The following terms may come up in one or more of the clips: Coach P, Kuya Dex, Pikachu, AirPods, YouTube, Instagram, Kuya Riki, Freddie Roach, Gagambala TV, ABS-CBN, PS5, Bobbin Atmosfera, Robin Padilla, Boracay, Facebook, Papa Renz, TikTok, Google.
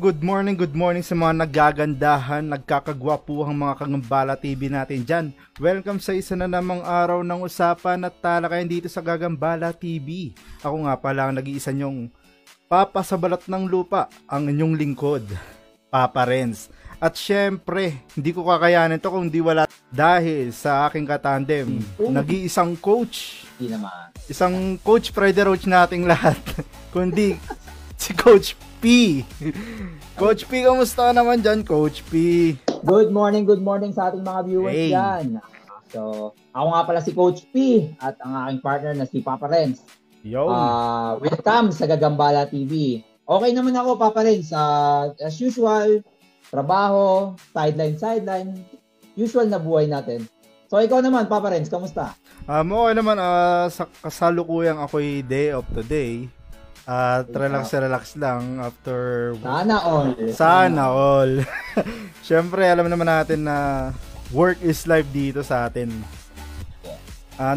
Good morning sa mga nagagandahan, nagkakagwapuhang mga Gagambala TV natin dyan. Welcome sa isa na namang araw ng usapan at talakayan dito sa Gagambala TV. Ako nga pala ang nag-iisa nyong Papa sa balat ng lupa, ang inyong lingkod, Papa Renz. At syempre, hindi ko kakayanin to kung di wala dahil sa aking katandem, nag-iisang coach. Hindi naman. Isang coach Freddie Roach nating lahat, kundi si Coach P. Coach P, kamusta naman dyan, Coach P? Good morning sa ating mga viewers dyan. So, ako nga pala si Coach P at ang aking partner na si Papa Renz. Welcome sa Gagambala TV. Okay naman ako, Papa Renz. As usual, trabaho, sideline, usual na buhay natin. So, ikaw naman, Papa Renz, kamusta? Okay naman, sa kasalukuyang ako'y day of the day. At relax lang after... Sana all. Sana all. Siyempre, alam naman natin na work is life dito sa atin.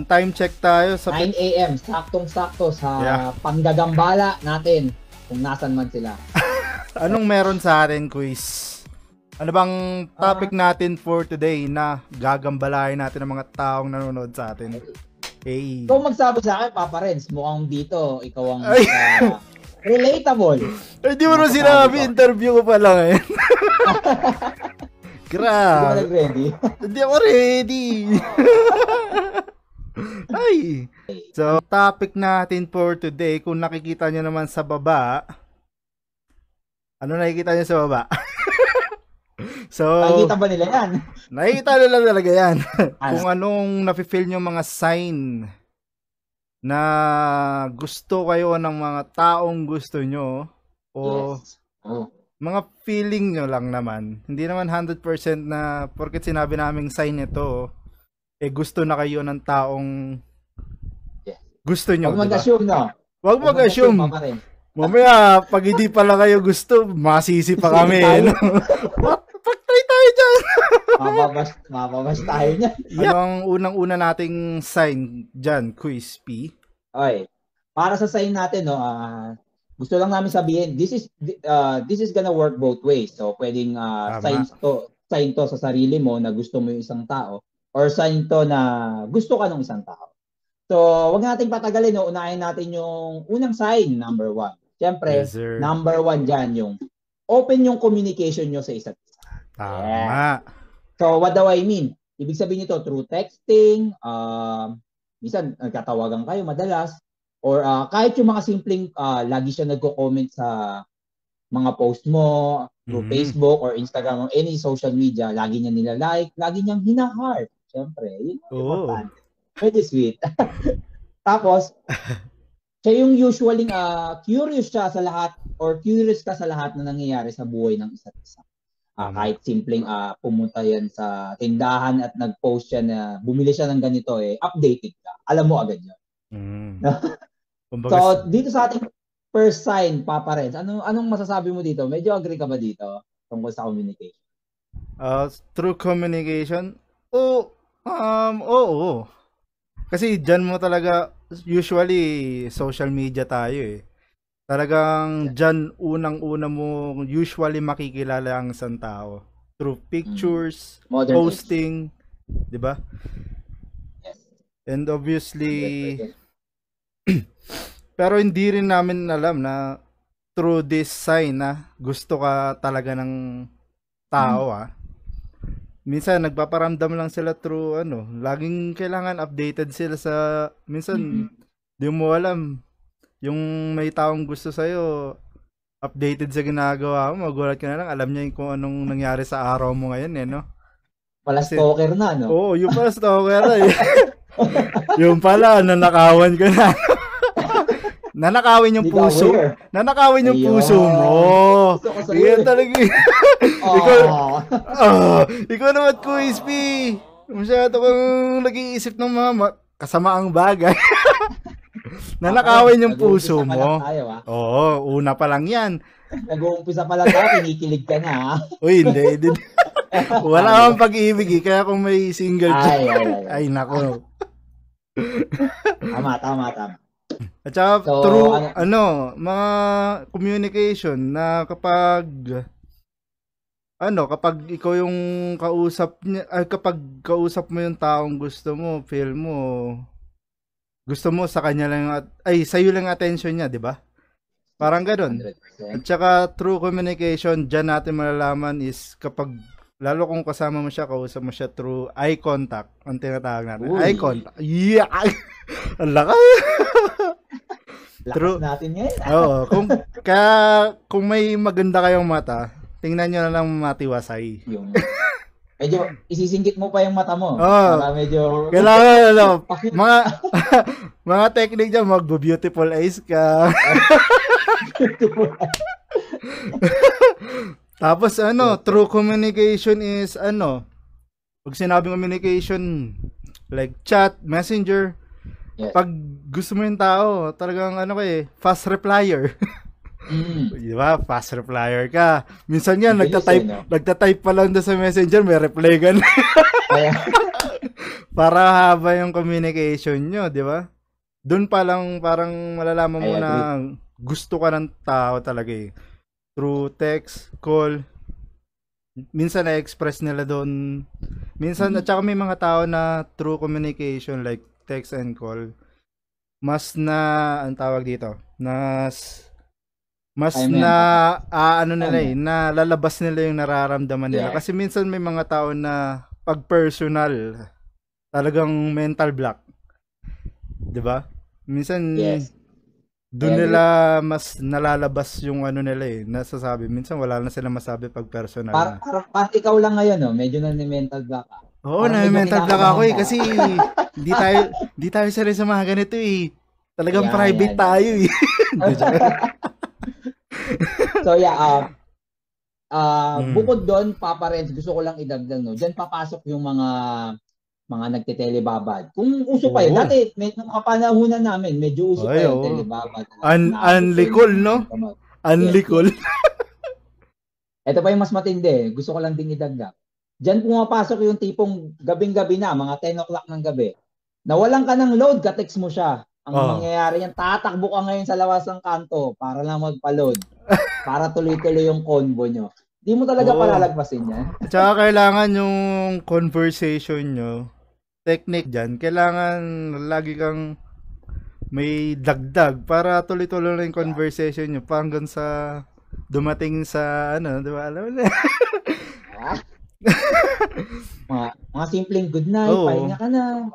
Time check tayo sa... 9 AM, saktong-sakto sa panggagambala natin kung nasan man sila. Anong meron sa atin, quiz? Ano bang topic natin for today na gagambalain natin ng mga taong nanonood sa atin? Hey. Kung magsabi sa akin, Papa Renz, mukhang dito, ikaw ang relatable. Ay, di mo nung sinabi, interview ko pa lang eh. Grabe. Hindi ako ready. Ay. So, topic natin for today, kung nakikita nyo naman sa baba, ano nakikita nyo sa baba? So, nakikita ba nila yan? Nakikita nila talaga yan. Kung anong nafe-feel nyo mga sign na gusto kayo ng mga taong gusto nyo o mga feeling nyo lang naman. Hindi naman 100% na porket sinabi naming sign ito, eh gusto na kayo ng taong gusto nyo. Huwag mag-assume na. Huwag mag-assume. Mamaya, pag hindi pala kayo gusto, masisi pa kami. Pag-try tayo dyan. Mababas tayo dyan. Anong unang-una nating sign dyan, Quiz P? Okay. Para sa sign natin, no, gusto lang namin sabihin, this is gonna work both ways. So, pwedeng sign to sa sarili mo na gusto mo yung isang tao or sign to na gusto ka ng isang tao. So, wag nating patagalin. No? Unahin natin yung unang sign, number one. Siyempre, number one dyan yung open yung communication nyo sa isa't isa. Tama. So, what do I mean? Ibig sabihin nito, through texting, minsan nagkatawagan kayo madalas, or kahit yung mga simpleng lagi siya nagko-comment sa mga post mo, through Facebook or Instagram or any social media, lagi niya nila-like, lagi niyang hina-heart. Siyempre, yun ang importante. Pretty sweet. Tapos, siya yung usually curious siya sa lahat or curious ka sa lahat na nangyayari sa buhay ng isa't isa. Kahit simpleng pumunta yan sa tindahan at nag-post siya na bumili siya ng ganito eh, updated ka. Alam mo agad yun. So, dito sa ating first sign, Papa Renz, anong masasabi mo dito? Medyo agree ka ba dito tungkol sa communication? Through communication? Oo. Kasi dyan mo talaga... Usually, social media tayo eh. Talagang dyan unang-una mo usually makikilala ang isang tao. Through pictures, posting, di ba? And obviously, pero hindi rin namin alam na through this sign na gusto ka talaga ng tao Minsan nagpaparamdam lang sila through laging kailangan updated sila sa minsan di mo alam yung may taong gusto sa iyo updated sa ginagawa mo, magulat ka na lang alam niya kung anong nangyari sa araw mo ngayon eh, no? Pala stalker na, no? Oo, yung pala stalker na. Yung pala nanakawan ka na. Nanakawin yung puso. Nanakawin yung puso mo. Iyan talaga. Ikaw naman, Kuya P. Masyado kang nag-iisip ng mga kasamaang bagay. Nanakawin yung puso mo. Oo, una pa lang yan. Nag-uumpisa pa lang tayo, kinikilig ka na. Uy, hindi. Wala akong pag-ibig eh, kaya kung may single. Ay, nako. Tama. At saka so, through mga communication na kapag kapag ikaw yung kausap niya, ay kapag kausap mo yung taong gusto mo, feel mo gusto mo sa kanya lang ay sa'yo lang attention niya, 'di ba? Parang ganoon. At saka through communication, diyan natin malalaman is kapag lalo kung kasama mo siya, kausap mo siya through eye contact. Ang tinatawag natin. Uy. Eye contact. Yeah. Ang lakas. Lakas natin 'yan. Oo, kung may maganda kayong mata, tingnan nyo na lang matiwasay. Yung, medyo isisingkit mo pa yung mata mo. Oh, para medyo... Kailangan, mga technique dyan, mag-beautiful eyes ka. Tapos true communication is pag sinabing communication, like chat, messenger, yes. Pag gusto mo yung tao, talagang fast replier. Diba? Fast replier ka. Minsan yan, nagtatype pa lang doon sa messenger, may reply ka na. Para haba yung communication nyo, diba? Doon pa lang parang malalaman mo na gusto ka ng tao talaga eh. Through text, call. Minsan na-express nila doon. Minsan, at saka may mga tao na through communication like text and call, mas na, ang tawag dito, na lalabas nila yung nararamdaman nila. Kasi minsan may mga tao na pag personal, talagang mental block. 'Di ba? Minsan doon nila mas nalalabas yung nila nasasabi. Minsan wala na sila masabi pag personal. Para ikaw lang ngayon, medyo na ni mental block. Oo, na mental block ako kasi di tayo sarili sa mga ganito eh. Talagang private tayo eh. So bukod doon, Papa Renz, gusto ko lang idagdag diyan papasok yung mga nagtetelebabad. Kung uso pa yun, dati medyo kapanahunan namin, medyo uso pa yung telebabad. Unlikol, no? Unlikol. Ito pa yung mas matindi, gusto ko lang din idagdag. Diyan pumapasok yung tipong gabing-gabi na, mga 10 o'clock ng gabi. Nawalan ka ng load, ka-text mo siya. Ang mangyayari yan, tatakbo ka ngayon sa labas ng kanto para lang magpa-load. Para tuloy-tuloy yung convo nyo. Hindi mo talaga palalagpasin yan. At saka kailangan yung conversation nyo, technique dyan, kailangan lagi kang may dagdag para tuloy-tuloy na yung conversation nyo pa hanggang sa dumating sa di ba alam na? mga simpleng good night, pahinga ka na,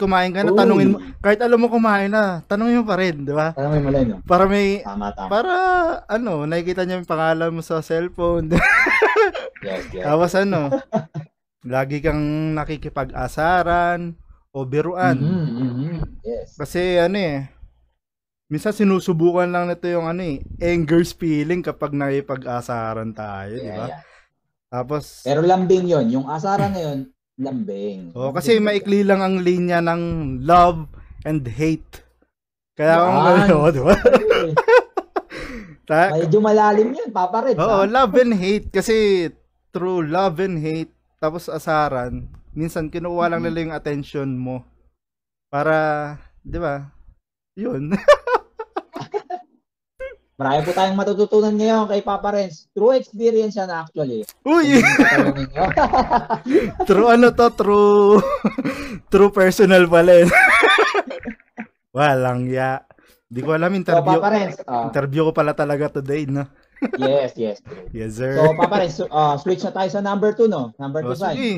kumain ka na, tanungin mo, kahit alam mo kumain na, tanungin mo pa rin, di ba? Tanungin mo lang, no? Para may para nakikita niya yung pangalan mo sa cellphone. yes. Tapos lagi kang nakikipag-asaran o biruan. Yes. Kasi minsan sinusubukan lang nito yung anger feeling kapag nakipag-asaran tayo, di ba? Yeah. Tapos pero lambing 'yon, yung asaran na 'yon, lambing. Oh, kasi maikli lang ang linya ng love and hate. Kaya di ba? Medyo malalim 'yan, Papa Renz. Oo, love and hate kasi true love and hate tapos asaran, minsan kinukuha lang nila yung attention mo para, di ba? 'Yun. Marami po tayong matututunan ngayon kay Papa Renz. True experience yan actually. Uy! True true. True personal pala. Walang ya. Di ko alam, interview. So, Papa Renz, interview ko pala talaga today, no? yes. Yes, sir. So, Papa Renz, switch na tayo sa number 2, no? Number 2 side. Sige.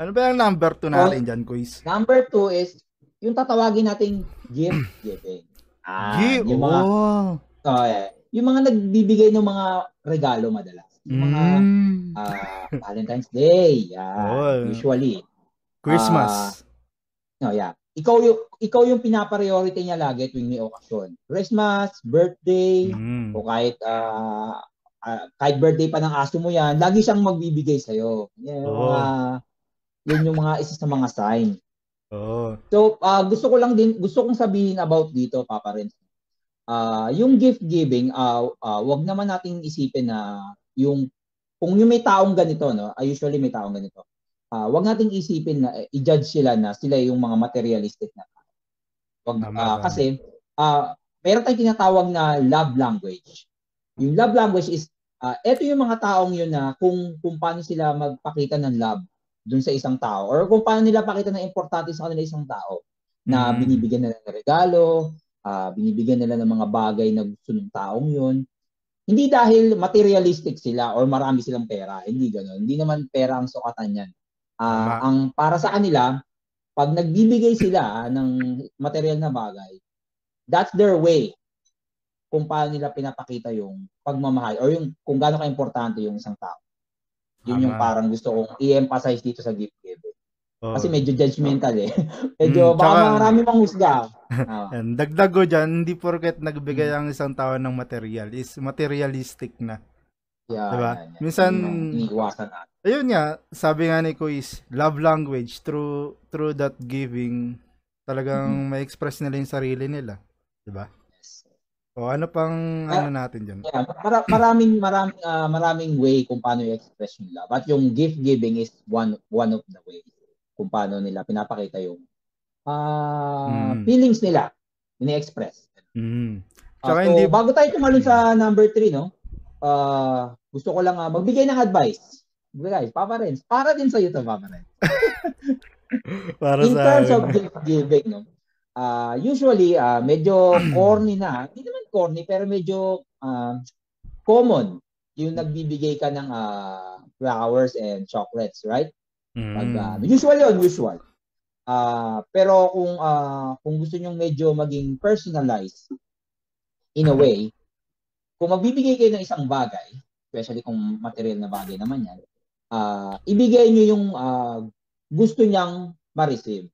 Ano ba yung number 2 natin dyan, Kuis? Number 2 is yung tatawagin nating gift giving. Yung mga... yung mga nagbibigay ng mga regalo madalas. Yung mga Valentine's Day, usually. Christmas. Ikaw yung pinapriority niya lagi tuwing may okasyon. Christmas, birthday, o kahit birthday pa ng aso mo yan, lagi siyang magbibigay sa'yo. Yun yung mga isa sa mga sign. So, gusto kong sabihin about dito, Papa Renz. Yung gift giving, wag naman nating isipin na kung yung may taong ganito, no? Usually may taong ganito. Wag nating isipin na i-judge sila na sila yung mga materialistic na. Kasi meron tayong tinatawag na love language. Yung love language is ito yung mga taong yun na kung paano sila magpakita ng love dun sa isang tao or kung paano nila pakita ng importante sa kanila isang tao na binibigyan nila ng regalo, binibigyan nila ng mga bagay na gusto ng taong yun. Hindi dahil materialistic sila or marami silang pera, hindi gano'n. Hindi naman pera ang sukatan yan. Ang para sa kanila, pag nagbibigay sila ng material na bagay, that's their way kung paano nila pinapakita yung pagmamahal or yung kung gaano ka-importante yung isang tao. Yun yung parang gusto kong i-emphasize dito sa gift giving. Kasi medyo judgmental eh. Medyo baka marami mang husga. Dagdag ko dyan, hindi porket nagbigay ang isang tao ng material is materialistic na. Yeah, diba? Yeah, minsan, iniiwasan natin. Ayun nga, sabi nga ni ko is love language through that giving. Talagang ma-express nila yung sarili nila. Diba? Yes. O ano pang ano natin dyan? Yeah, maraming way kung paano i-express yung love. At yung gift giving is one of the ways kung paano nila pinapakita yung feelings nila ini-express. So, bago tayo tumalun sa number 3, no? Gusto ko lang magbigay ng advice. Guys, Papa Renz, para din sa'yo ito, Papa Renz. In terms of gift giving, no? Usually, medyo corny na. Hindi naman corny, pero medyo common yung nagbibigay ka ng flowers and chocolates, right? Usually unusual. Pero kung gusto nyong medyo maging personalized in a way, kung magbibigay kayo ng isang bagay, especially kung material na bagay naman yan, ibigay nyo yung gusto nyang ma-receive.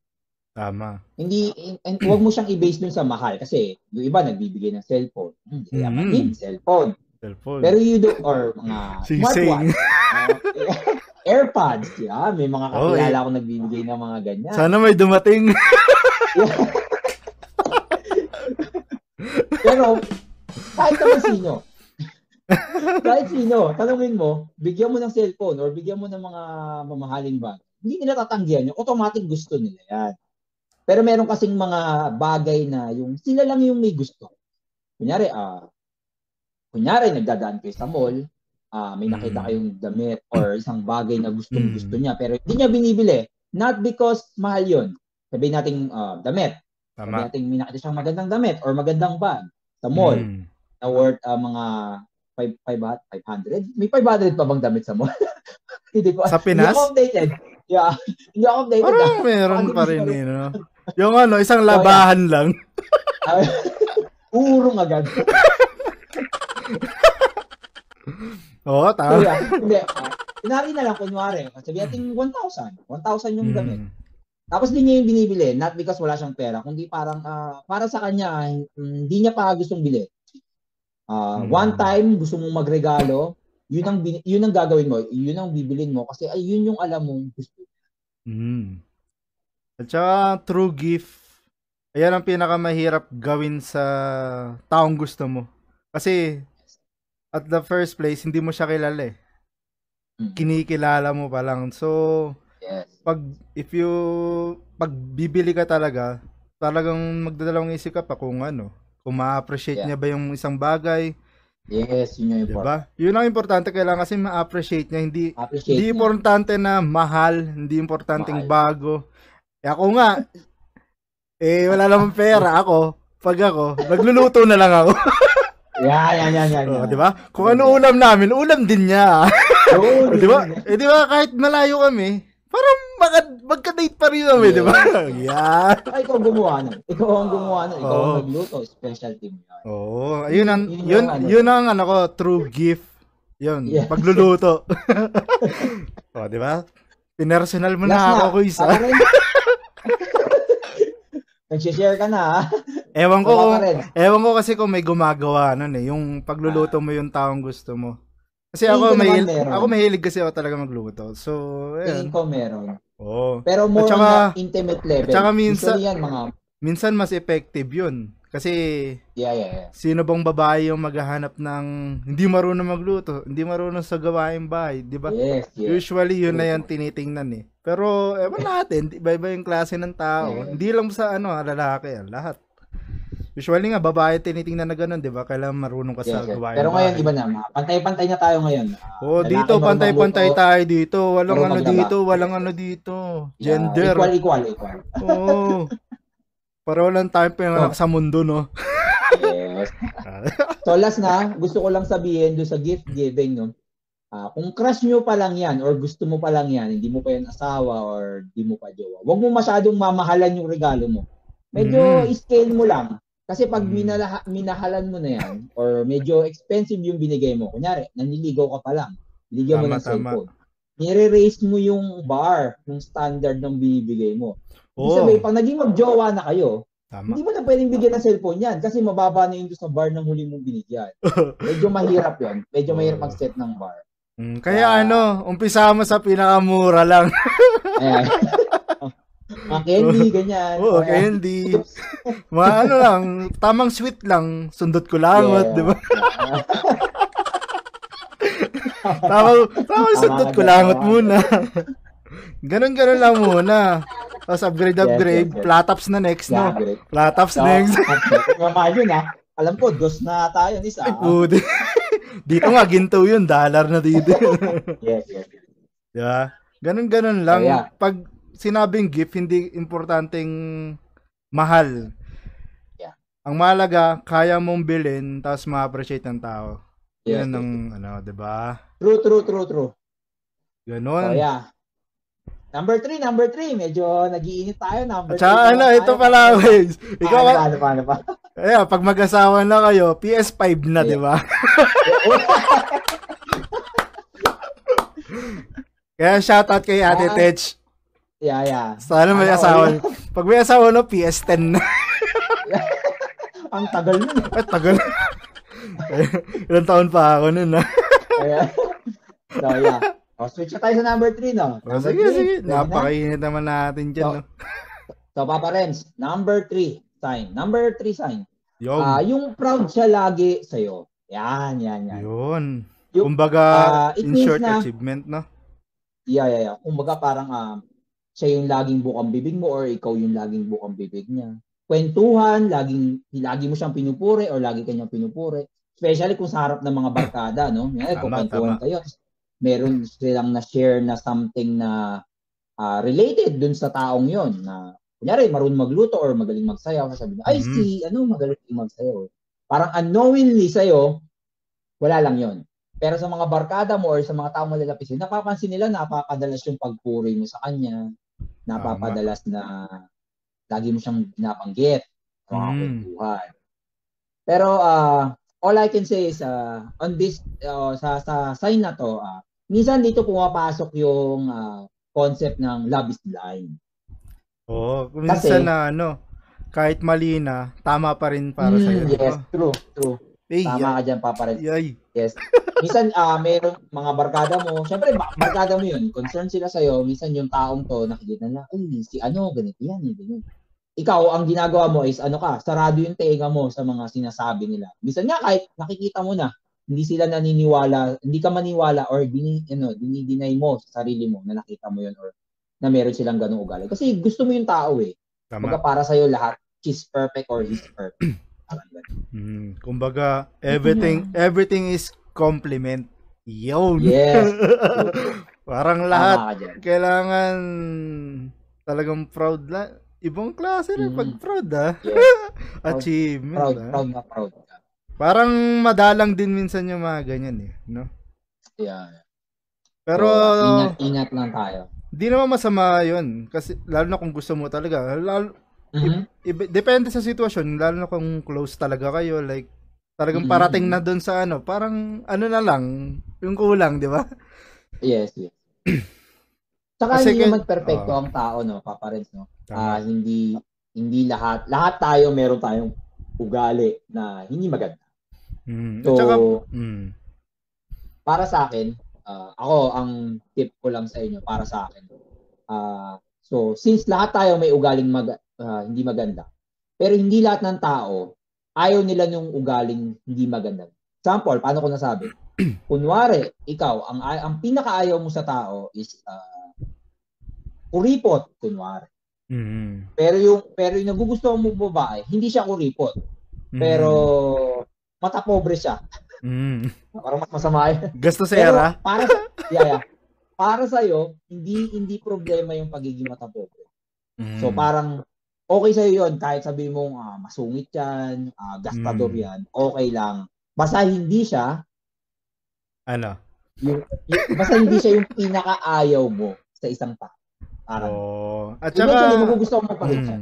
Tama. Hindi, and huwag mo siyang i-base dun sa mahal kasi yung iba nagbibigay ng cellphone. Hindi naman cellphone. Pero you do, or mga smartwatch. AirPods, yeah, may mga kakilala akong nagbibigay ng mga ganyan. Sana may dumating. Pero, kahit naman sino. Kahit sino, tanungin mo, bigyan mo ng cellphone or bigyan mo ng mga mamahaling bag. Hindi nila tatanggihan yung automatic gusto nila yan. Pero meron kasing mga bagay na yung sila lang yung may gusto. Kunyari nagdadaan kayo sa mall, may nakita kayong damit or isang bagay na gustong-gusto niya pero hindi niya binibili. Not because mahal yun. Sabihin natin damit. Sabihin natin may nakita siyang magandang damit or magandang bag sa mall na worth mga 500. May 500 pa bang damit sa mall? Hindi ko. Sa Pinas? Hindi ako updated. Yeah. Hindi ako updated. Parang meron pa rin yun. No? Yung isang labahan lang. Urong agad. Oo, tama. Hindi. Pinari na lang, kunwari. Sabi natin 1,000. 1,000 yung damit. Tapos hindi niya yung binibili. Not because wala siyang pera, kundi parang para sa kanya, hindi niya pa gustong bili. One time, gusto mong magregalo, yun ang gagawin mo. Yun ang bibilin mo. Kasi yun yung alam mong gusto. At saka, true gift. Ayan ang pinakamahirap gawin sa taong gusto mo. Kasi, at the first place, hindi mo siya kilala eh. Kinikilala mo pa lang. So, pag bibili ka talaga, talagang magdadalawang isip ka pa kung kung ma-appreciate niya ba yung isang bagay. Yes, yun yung importante. Diba? Yun ang importante, kailangan kasi ma-appreciate niya. Hindi importante na mahal, hindi importanteng bago. Ako nga, wala namang pera ako. Pag ako, nagluluto na lang ako. Yan. O, diba? Kung ano ulam namin, ulam din niya. Diba? Diba, kahit malayo kami, parang magka-date pa rin kami, diba? Yan. Ikaw ang gumawa na. Ikaw ang magluto. Special team. Oo. Yun ang true gift. Yun. Pagluluto. O, diba? Pinersonal mo na ako isa. Nag-share ka na, ha? Ewan ko kasi kung may gumagawa nun eh. Yung pagluluto mo yung taong gusto mo. Kasi ako mahilig kasi ako talaga magluto. So, ayan. Tingin ko meron. Pero more on the intimate level. At saka minsan mas effective yun. Kasi sino bang babae yung maghahanap ng hindi marunong magluto, hindi marunong sa gawaing bahay, di ba? Usually yun na yung tinitingnan eh. Pero ewan natin, iba-iba yung klase ng tao. Hindi lang sa ano, lalaki, lahat. Usually nga babae tinitingnan na gano'n, di ba? Kailangan marunong ka sa gawain. Pero ngayon iba na, pantay-pantay na tayo ngayon. Oh, dito pantay-pantay tayo dito, walang ano dito, walang ano dito. Gender. Equal. Oh. Para walang time pinanganak sa mundo, no? Yes. So last na, gusto ko lang sabihin do sa gift giving, no? Kung crush nyo pa lang yan or gusto mo pa lang yan, hindi mo pa yan asawa or hindi mo pa jowa, huwag mo masyadong mamahalan yung regalo mo. Medyo scale mo lang. Kasi pag minahalan mo na yan or medyo expensive yung binigay mo, kunyari, naniligaw ka pa lang, binigyan mo ng cellphone. Nire-raise mo yung bar, yung standard ng binibigay mo. Ibig sabihin, pag naging magjowa na kayo, hindi mo na pwedeng bigyan ng cellphone yan kasi mababa na yung dos ng bar ng huli mong binigyan. Medyo mahirap yun. Medyo mahirap mag-set ng bar. Kaya umpisa mo sa pinakamura lang. Ayan. Mga candy, ganyan. Oo, candy. Mga ano lang, tamang sweet lang. Sundot ko lang, di ba? Tamang sundot ko lang muna. Ganon-ganon lang muna. Tapos upgrade, platops na next, no? Platops next. Mama yun, ha? Alam ko, dos na tayo. Ay, puti. Dito nga, ginto yun. Dollar na dito. Diba? Ganon-ganon lang. Pag sinabing gift, hindi importanteng mahal. Ang mahalaga, kaya mong bilhin, tapos ma-appreciate ng tao. Yan ang, ano, diba? True. Ganon. Number 3. Medyo nag-iinit tayo. Number 3. Tsaka ano, ito pala. Ikaw, ano pa. Ayan, pag mag-asawa na kayo, PS5 na, di ba? Kaya shoutout kay Ate Tech. Sana may asawa. Pag may asawa na, PS10 na. Ang tagal nun. Ay, tagal. Ilang taon pa ako nun, ha? So, O, switch tayo sa number 3, no? Sige. Napakainit naman natin dyan, no? So, Papa Renz, number 3 sign. Yung proud siya lagi sa'yo. Yan. Yun. Kumbaga, in short, achievement, no? Yeah. Kumbaga, parang siya yung laging bukang bibig mo or ikaw yung laging bukang bibig niya. Kwentuhan, lagi mo siyang pinupuri or lagi kanyang pinupuri. Especially kung sa harap ng mga barkada, no? Yan, kwentuhan kayo. Meron silang na-share na something na related dun sa taong yon na kunyari marunong magluto or magaling magsayaw, sasabihin na, ay si ano magaling magsayaw. Parang unknowingly sa'yo, wala lang yon. Pero sa mga barkada mo or sa mga taong malalapisin, napapansin nila, napapadalas yung pagpuri mo sa kanya, napapadalas na lagi mo siyang binabanggit sa mga kwentuhan. Pero all I can say is on this sa sign na to, minsan dito pumapasok yung concept ng love is blind. Oo, minsan na ano, kahit mali na, tama pa rin para sa iyo. Yes, true. Ay, tama ka dyan, Papa Renz. Yes. Minsan mayroong mga barkada mo, syempre barkada mo yun, concerned sila sa iyo, minsan yung taong to nakikita na, ay si ano, ganito yan, ganito. Ikaw, ang ginagawa mo is ano ka, sarado yung tenga mo sa mga sinasabi nila. Minsan nga kahit nakikita mo na, hindi sila naniniwala, hindi ka maniwala or dinideny mo sa sarili mo na nakita mo yun or na meron silang ganung ugali. Kasi gusto mo yung tao eh. Kumbaga para sa'yo lahat, she's perfect or he's perfect. Kumbaga, everything is compliment. Yun. Yes. Parang lahat, kailangan talagang proud lang. Ibang klase rin pag proud, ha? Achievement. Proud. Parang madalang din minsan yung mga ganyan, eh. No? Yeah. Pero, ingat lang tayo. Di naman masama yun. Kasi, lalo na kung gusto mo talaga. Depende sa sitwasyon. Lalo na kung close talaga kayo. Like, talagang parating na dun sa ano. Parang, ano na lang. Yung kulang, di ba? Yes. Saka hindi naman perfecto ang tao, no, Papa Renz, no? Hindi lahat tayo meron tayong ugali na hindi maganda. So, saka, para sa akin, ako, ang tip ko lang sa inyo, para sa akin, so, since lahat tayo may ugaling hindi maganda, pero hindi lahat ng tao ayaw nila yung ugaling hindi magandang. Example, paano ko nasabi? Kunwari, ikaw, ang pinakaayaw mo sa tao is kuripot, kunwari. Mm-hmm. Pero yung nagugustuhan mo babae, hindi siya kuripot. Mm-hmm. Pero matapobre siya. Mm-hmm. Parang mas masama yun. Gastusera. Para sa'yo, hindi problema yung pagiging matapobre. Mm-hmm. So parang okay sa'yo yun. Kahit sabihin mong masungit yan, gastador yan, okay lang. Basta hindi siya basta hindi siya yung pinakaayaw mo sa isang tao. Parang, at saka, hindi magugustuhan mo pa rin siya.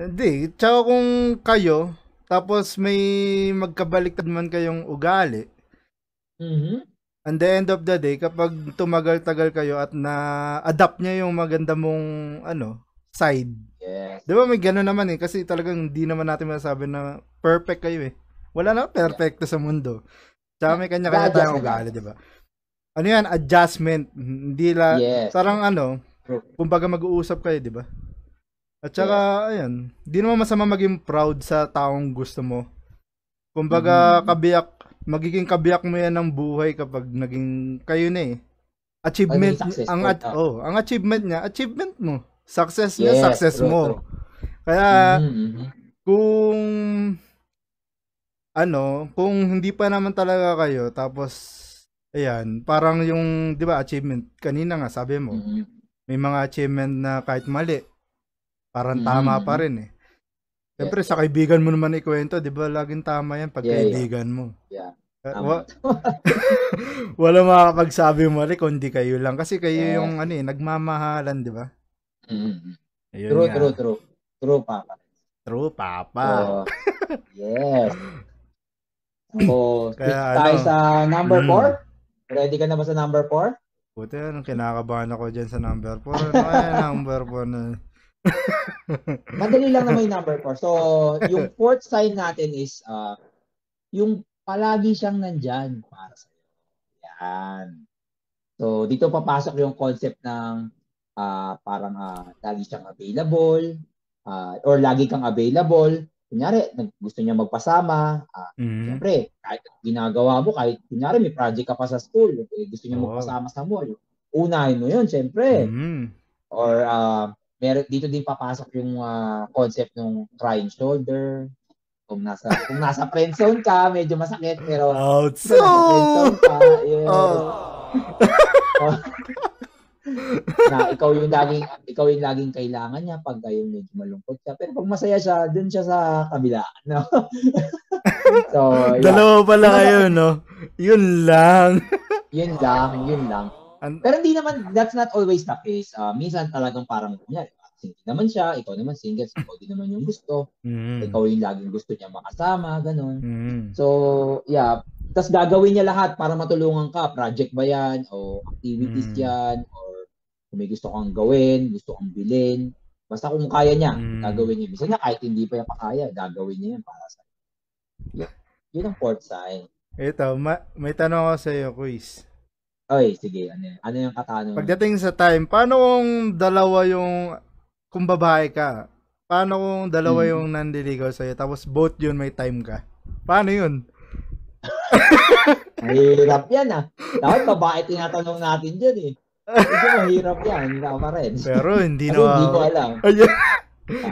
Hindi, tsaka kung kayo, tapos may magkabaliktad man kayong ugali, at the end of the day, kapag tumagal-tagal kayo at na-adapt niya yung maganda mong, side. Yes. Di ba may gano'n naman eh, kasi talagang hindi naman natin masasabi na perfect kayo eh. Wala na perfecto sa mundo. Tsaka may kanya-kanya tayong ugali, di ba? Ano yan, adjustment. Hindi la, yes. Sarang kumbaga mag-uusap kayo, di ba? At saka, ayan, di naman masama maging proud sa taong gusto mo. Kumbaga, magiging kabiyak mo yan ng buhay kapag naging kayo na eh. Achievement, ang achievement niya, achievement mo. Success niya, yes, success mo. True. Kaya, kung hindi pa naman talaga kayo, tapos, ayan, parang yung, di ba, achievement, kanina nga, sabi mo, may mga achievement na kahit mali, parang tama pa rin eh. Siyempre, sa kaibigan mo naman ikwento, di ba, laging tama yan pag kaibigan mo. Yeah. Wala makakapagsabi mali, kundi kayo lang. Kasi kayo yung, nagmamahalan, di ba? True. True, Papa. True, Papa. Yes. So, tayo sa number 4. Ready ka na ba sa number 4? Buti, kinakabahan ako dyan sa number 4. Ano kaya number 4 na? Madali lang naman yung number 4. So, yung fourth sign natin is, yung palagi siyang nandyan para sa'yo. Yan. So, dito papasok yung concept ng parang lagi siyang available or lagi kang available. Kunyari, gusto niya magpasama. Siyempre, kahit ginagawa mo, kahit kunyari may project ka pa sa school, gusto niya magpasama sa mall. Unahin mo yun, siyempre. Or, dito din papasok yung concept ng crying shoulder. Kung nasa friend zone ka, medyo masakit, pero nasa friend zone ka, na ikaw yung laging kailangan niya pag kayo medyo malungkot siya. Pero pag masaya siya, dun siya sa kabila, no? So, dalawa pala kayo, no? Yun lang. Pero hindi naman, that's not always the case. Minsan talagang parang, single naman siya, ikaw naman single, so ikaw din naman yung gusto. Ikaw yung laging gusto niya makasama, ganun. So, yeah. Tapos gagawin niya lahat para matulungan ka. Project ba yan? O activities yan? Or kung may gusto kang gawin, gusto kang bilhin. Basta kung kaya niya, gagawin niya. Bisa niya kahit hindi pa niya pakaya, gagawin niya yan para sa iyo. Yun ang fourth sign. Ito, may tanong ako sa iyo, Kuis. Oy, sige. Ano yung katanong? Pagdating sa time, paano kung dalawa yung, kung babae ka, paano kung dalawa yung nandiligaw sa iyo, tapos both yun may time ka? Paano yun? Mahirap yan Dapat babae tinatanong natin dyan eh. Ito mahirap yan, hindi ako pa rin. Pero hindi ko alam.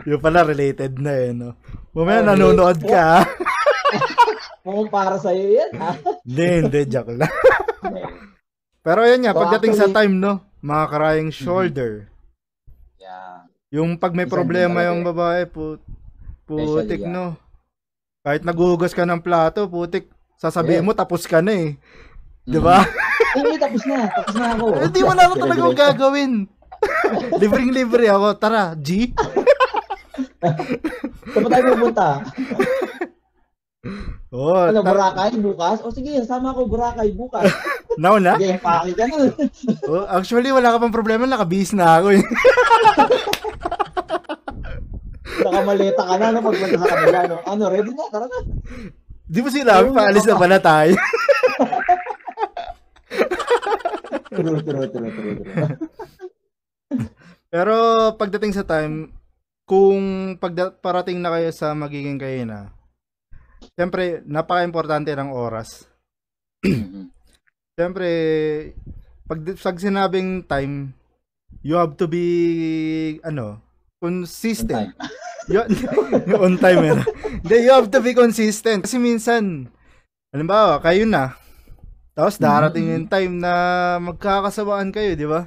Yung pala related na eh, no? Mamaya nanonood ka. Mukhang para sa'yo yan, Hindi, joke lang. Pero yan nga, so, pagdating actually, sa time, no? Mga crying shoulder. Yeah. Yung pag may problema yung babae, putik, no? Kahit naguhugas ka ng plato, putik, sasabihin mo, tapos ka na eh. Diba? Hindi, tapos na ako. Hindi mo na talaga akong gagawin. Libreng-libre ako. Tara, G. Saan tayo pupunta? Boracay bukas? O sige, sama ako Boracay bukas. Now na? Sige, paki ka na. Actually, wala ka pang problema. Nakabihis na ako eh. Nakamaleta ka na pagpunta sa kanila. Ready na? Tara na. Di ba sila? Paalis na pala tayo. True. Pero pagdating sa time, kung parating na kayo sa magiging kayo na, Siyempre, napaka-importante ng oras. Siyempre, pag sinabing time, you have to be, consistent. On time. You have to be consistent. Kasi minsan, halimbawa, kayo na. Tapos darating yung time na magkakasawaan kayo, di ba?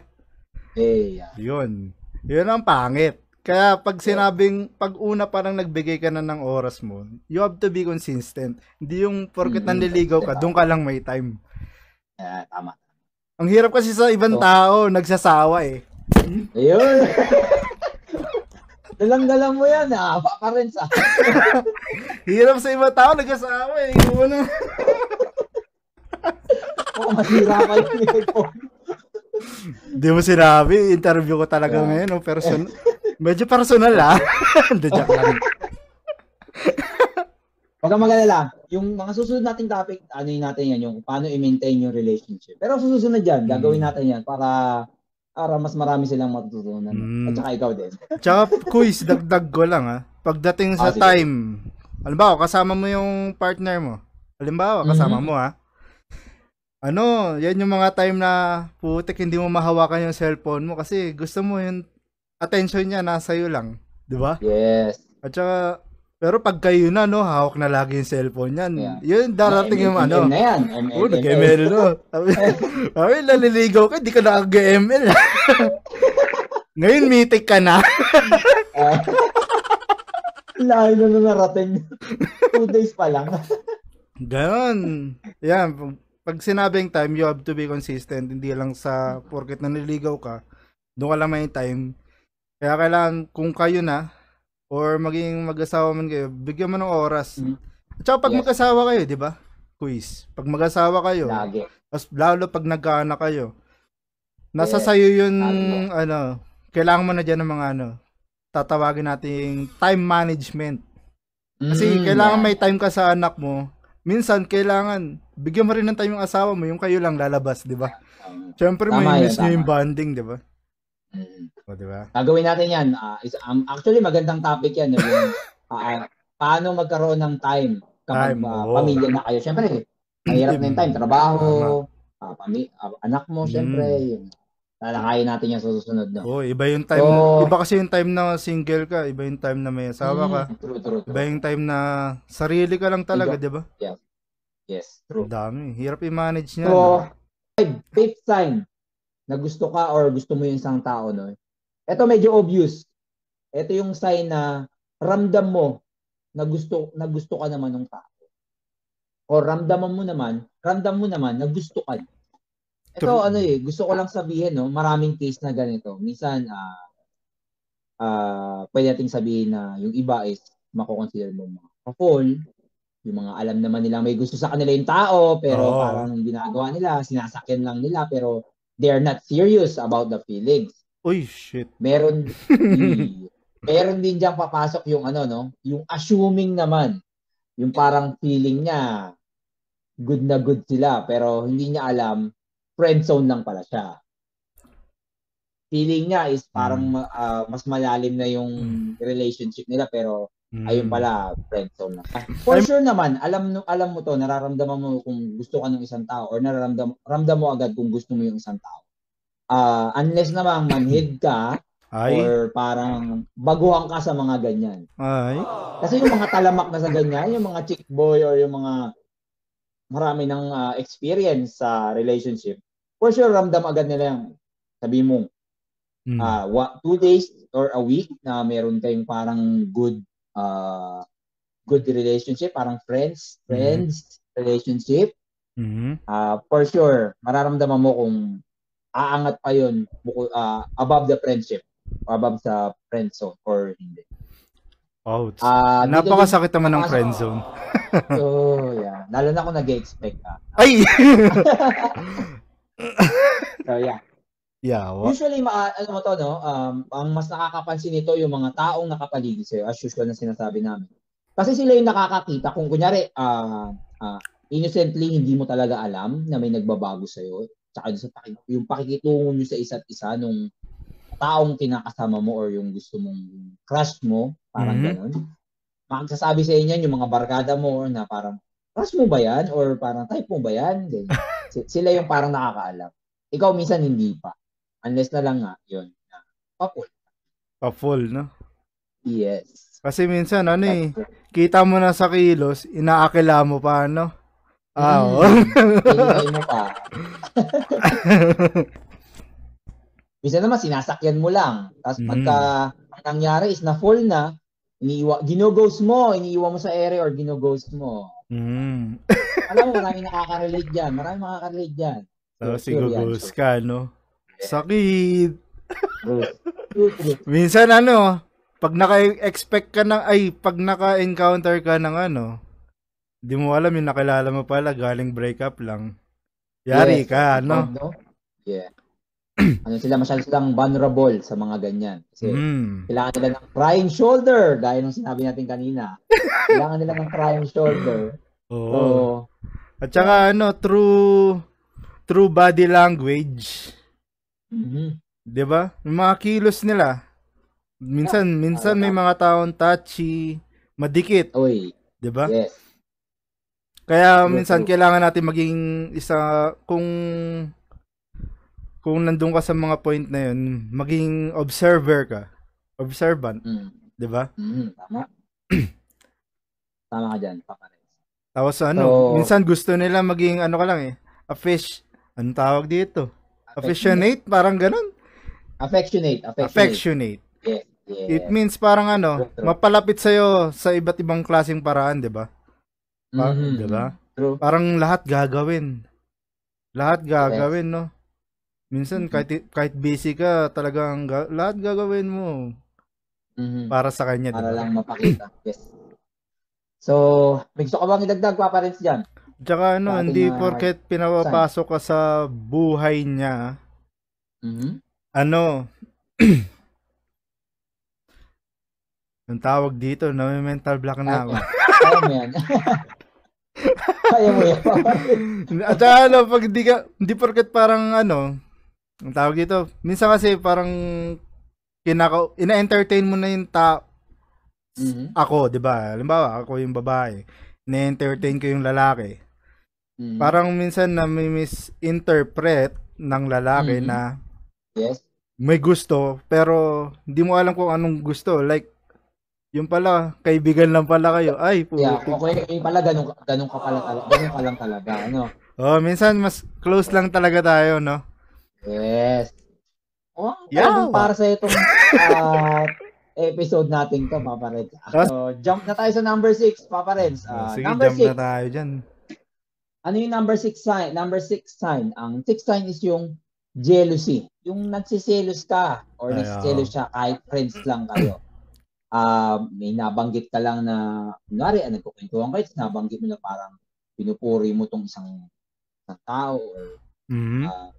Yun. Yun ang pangit. Kaya pag sinabing, pag una parang nagbigay ka na ng oras mo, you have to be consistent. Hindi yung porket nanliligaw ka, doon ka lang may time. Tama. Ang hirap kasi sa ibang tao, nagsasawa eh. Ayun. Dalang-dalang mo yan, Papa Renz. Hirap sa ibang tao, nagsasawa eh. Ano? Masira pa yun eh. Hindi mo sinabi, interview ko talaga ngayon. No? Medyo personal ah. Hindi, joke lang. Huwag kang mag-alala. Yung mga susunod nating topic, natin yan, yung paano i-maintain yung relationship. Pero susunod dyan, gagawin natin yan para mas marami silang matutunan. At saka ikaw din. Tsaka quiz, dagdag ko lang ha. Pagdating sa time, halimbawa, kasama mo yung partner mo. Halimbawa, kasama mo ha. Yan yung mga time na putik, hindi mo mahawakan yung cellphone mo kasi gusto mo yung attention niya nasa iyo lang. Diba? Yes. At saka, pero pag kayo na, hawak na lagi yung cellphone niyan. Yun, darating yung ML na yan. ML, Ay, naliligaw ka, di ka nakag-ML. Ngayon, mythic ka na. Layo na narating. 2 days pa lang. Ganon. Yan, pag sinabing time, you have to be consistent. Hindi lang sa porket na naliligaw ka. Doon ka lang may time. Kaya kailangan, kung kayo na, or maging mag-asawa man kayo, bigyan mo ng oras. At saka pag mag-asawa kayo, di ba? Quiz. Pag mag-asawa kayo, lalo pag nag-anak kayo, nasa sayo yun, kailangan mo na dyan ng mga tatawagin nating time management. Kasi kailangan may time ka sa anak mo. Minsan, kailangan, bigyan mo rin ng time yung asawa mo, yung kayo lang lalabas, di ba? Siyempre, may miss nyo yung bonding, di ba? O, diba? Gagawin natin yan. Actually, magandang topic yan. Paano magkaroon ng time kapag pamilya na kayo? Siyempre, mahirap na yung time. Trabaho, anak mo, siyempre. Lalakayin natin yan sa susunod. No? Iba yung time. Iba kasi yung time na single ka. Iba yung time na may asawa ka. True. Iba yung time na sarili ka lang talaga, diba? Yes, true. Dami. Hirap i-manage niya. So, fifth sign na gusto ka or gusto mo yung isang tao, no? Ito medyo obvious. Ito yung sign na ramdam mo na gusto ka naman ng tao. O ramdam mo naman na gusto ka. Ito gusto ko lang sabihin, no? Maraming case na ganito. Minsan, pwede nating sabihin na yung iba is makukonsider mo mga couple, yung mga alam naman nila may gusto sa kanila yung tao, pero parang ginagawa nila, sinasakyan lang nila, pero they're not serious about the feelings. Uy, shit. Meron din diyang papasok yung yung assuming naman. Yung parang feeling niya, good na good sila, pero hindi niya alam, friend zone lang pala siya. Feeling niya is parang mas malalim na yung relationship nila, pero ayun pala, friend zone lang. For sure naman, alam mo to, nararamdaman mo kung gusto ka ng isang tao or nararamdaman mo agad kung gusto mo yung isang tao. Unless namang manhid ka or parang baguhan ka sa mga ganyan. Kasi yung mga talamak na sa ganyan, yung mga chick boy or yung mga marami ng experience sa relationship, for sure ramdam agad nila yung sabi mo 2 days or a week na meron kayong parang good relationship, parang friends relationship. For sure, mararamdaman mo kung aangat pa yun above the friendship, or above sa friend zone, or hindi. Napakasakit naman ng friend zone. Lalo na kung nag-expect ka. So, usually, ang mas nakakapansin nito yung mga taong nakapaligid sa'yo, as usual na sinasabi namin. Kasi sila yung nakakakita. Kung kunyari, innocently, hindi mo talaga alam na may nagbabago sa'yo. Tsaka yung pakikitungo nyo sa isa't isa nung taong kinakasama mo or yung gusto mong crush mo, parang ganun. magsasabi sa inyo yung mga barkada mo na parang, crush mo ba yan? Or parang, type mo ba yan? Then, sila yung parang nakakaalam. Ikaw minsan hindi pa. Unless na lang nga, yun. Pa-full. Pa-full, no? Yes. Kasi minsan, ano eh, kita mo na sa kilos, inaakila mo pa, ano? Oo. Inaakila mo pa. Minsan naman, sinasakyan mo lang. Tapos pagka, ang nangyari is na-full na, gino-ghost mo, iniiwan mo sa area or gino-ghost mo. Alam mo, maraming nakaka-relate dyan. Maraming makaka-relate dyan. Tapos ghost ka, no? Sakit! Minsan ano, pag naka-expect ka ng, ay, pag naka-encounter ka ng ano, di mo alam yung nakilala mo pala, galing breakup lang. Yari ka, ano? Yeah. Ano sila, masyado silang vulnerable sa mga ganyan. Kasi kailangan nila ng crying shoulder dahil nung sinabi natin kanina. Kailangan nila ng crying shoulder. Oh. So, at saka ano, true body language. Diba? Yung mga kilos nila. Minsan may mga taong touchy, madikit. Oy. Diba? Yes. Kaya minsan kailangan natin maging isa kung nandun ka sa mga point na yun, maging observer ka. Observant. Diba? Tama. Tama ka dyan, Papa Renz. Tapos ano, minsan gusto nila maging ano ka lang eh, a fish. Anong tawag dito? Affectionate? Parang ganun? Affectionate. Yeah, yeah. It means parang ano, mapalapit sa'yo sa iba't ibang klaseng paraan, diba? Diba? True. Parang lahat gagawin. No? Minsan, kahit busy ka, talagang lahat gagawin mo para sa kanya. Para lang mapakita. Yes. So, may gusto ka bang idagdag, Papa Renz, dyan? Tsaka ano, hindi porket pinapapasok ka sa buhay niya, ano, ang tawag dito, nami-mental block na ako. Kaya mo yan. At saka ano, pag hindi porket parang ano, ang tawag dito, minsan kasi parang ina-entertain mo na yung ako, diba? Halimbawa, ako yung babae, na-entertain ko yung lalaki. Parang minsan nami-misinterpret ng lalaki na may gusto, pero hindi mo alam kung anong gusto. Like, yung pala, kaibigan lang pala kayo. Ay, okay pala, ganun ka pala talaga. Ganun ka lang talaga, ano? Oh, minsan mas close lang talaga tayo, no? Yes. Oh, yeah. Para sa itong episode natin to, Papa Renz. So, jump na tayo sa number 6, Papa Renz. Sige, jump na tayo dyan. Ano yung number 6 sign? Number 6 sign. Ang 6 sign is yung jealousy. Yung nagsiselos ka or nagsiselos siya kahit friends lang kayo. May nabanggit ka lang na, kunwari, nagkukwentuhan kayo, nabanggit mo na parang pinupuri mo tong isang tao or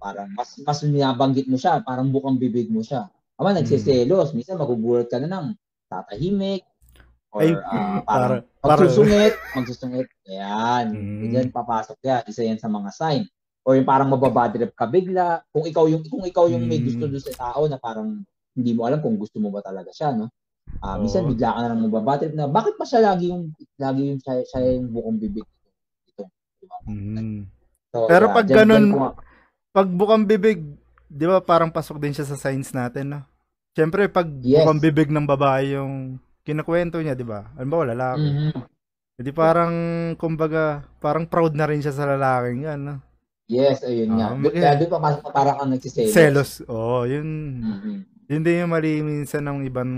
parang mas nabanggit mo siya, parang bukang bibig mo siya. Ama, nagsiselos. Minsan, magugulat ka na ng tatahimik or magsusungit. Ayan. Diyan, papasok yan. Isa yan sa mga sign. Or yung parang mababadrip ka bigla. Kung ikaw yung may gusto doon sa tao na parang hindi mo alam kung gusto mo ba talaga siya, no? Minsan, bigla ka na lang mababadrip na bakit pa siya lagi yung siya yung bukong bibig ito. So, pero pag ganun, pag bukang bibig, di ba parang pasok din siya sa signs natin, no? Siyempre, pag bukang bibig ng babae yung kinakwento niya, di ba? Ano ba, lalaki? Hindi parang, kumbaga, parang proud na rin siya sa lalaking, ano? Yes, ayun nga. Doon papasok na parang kang nagsiselos. Selos, oo, yun. Yun din yung mali minsan ng ibang,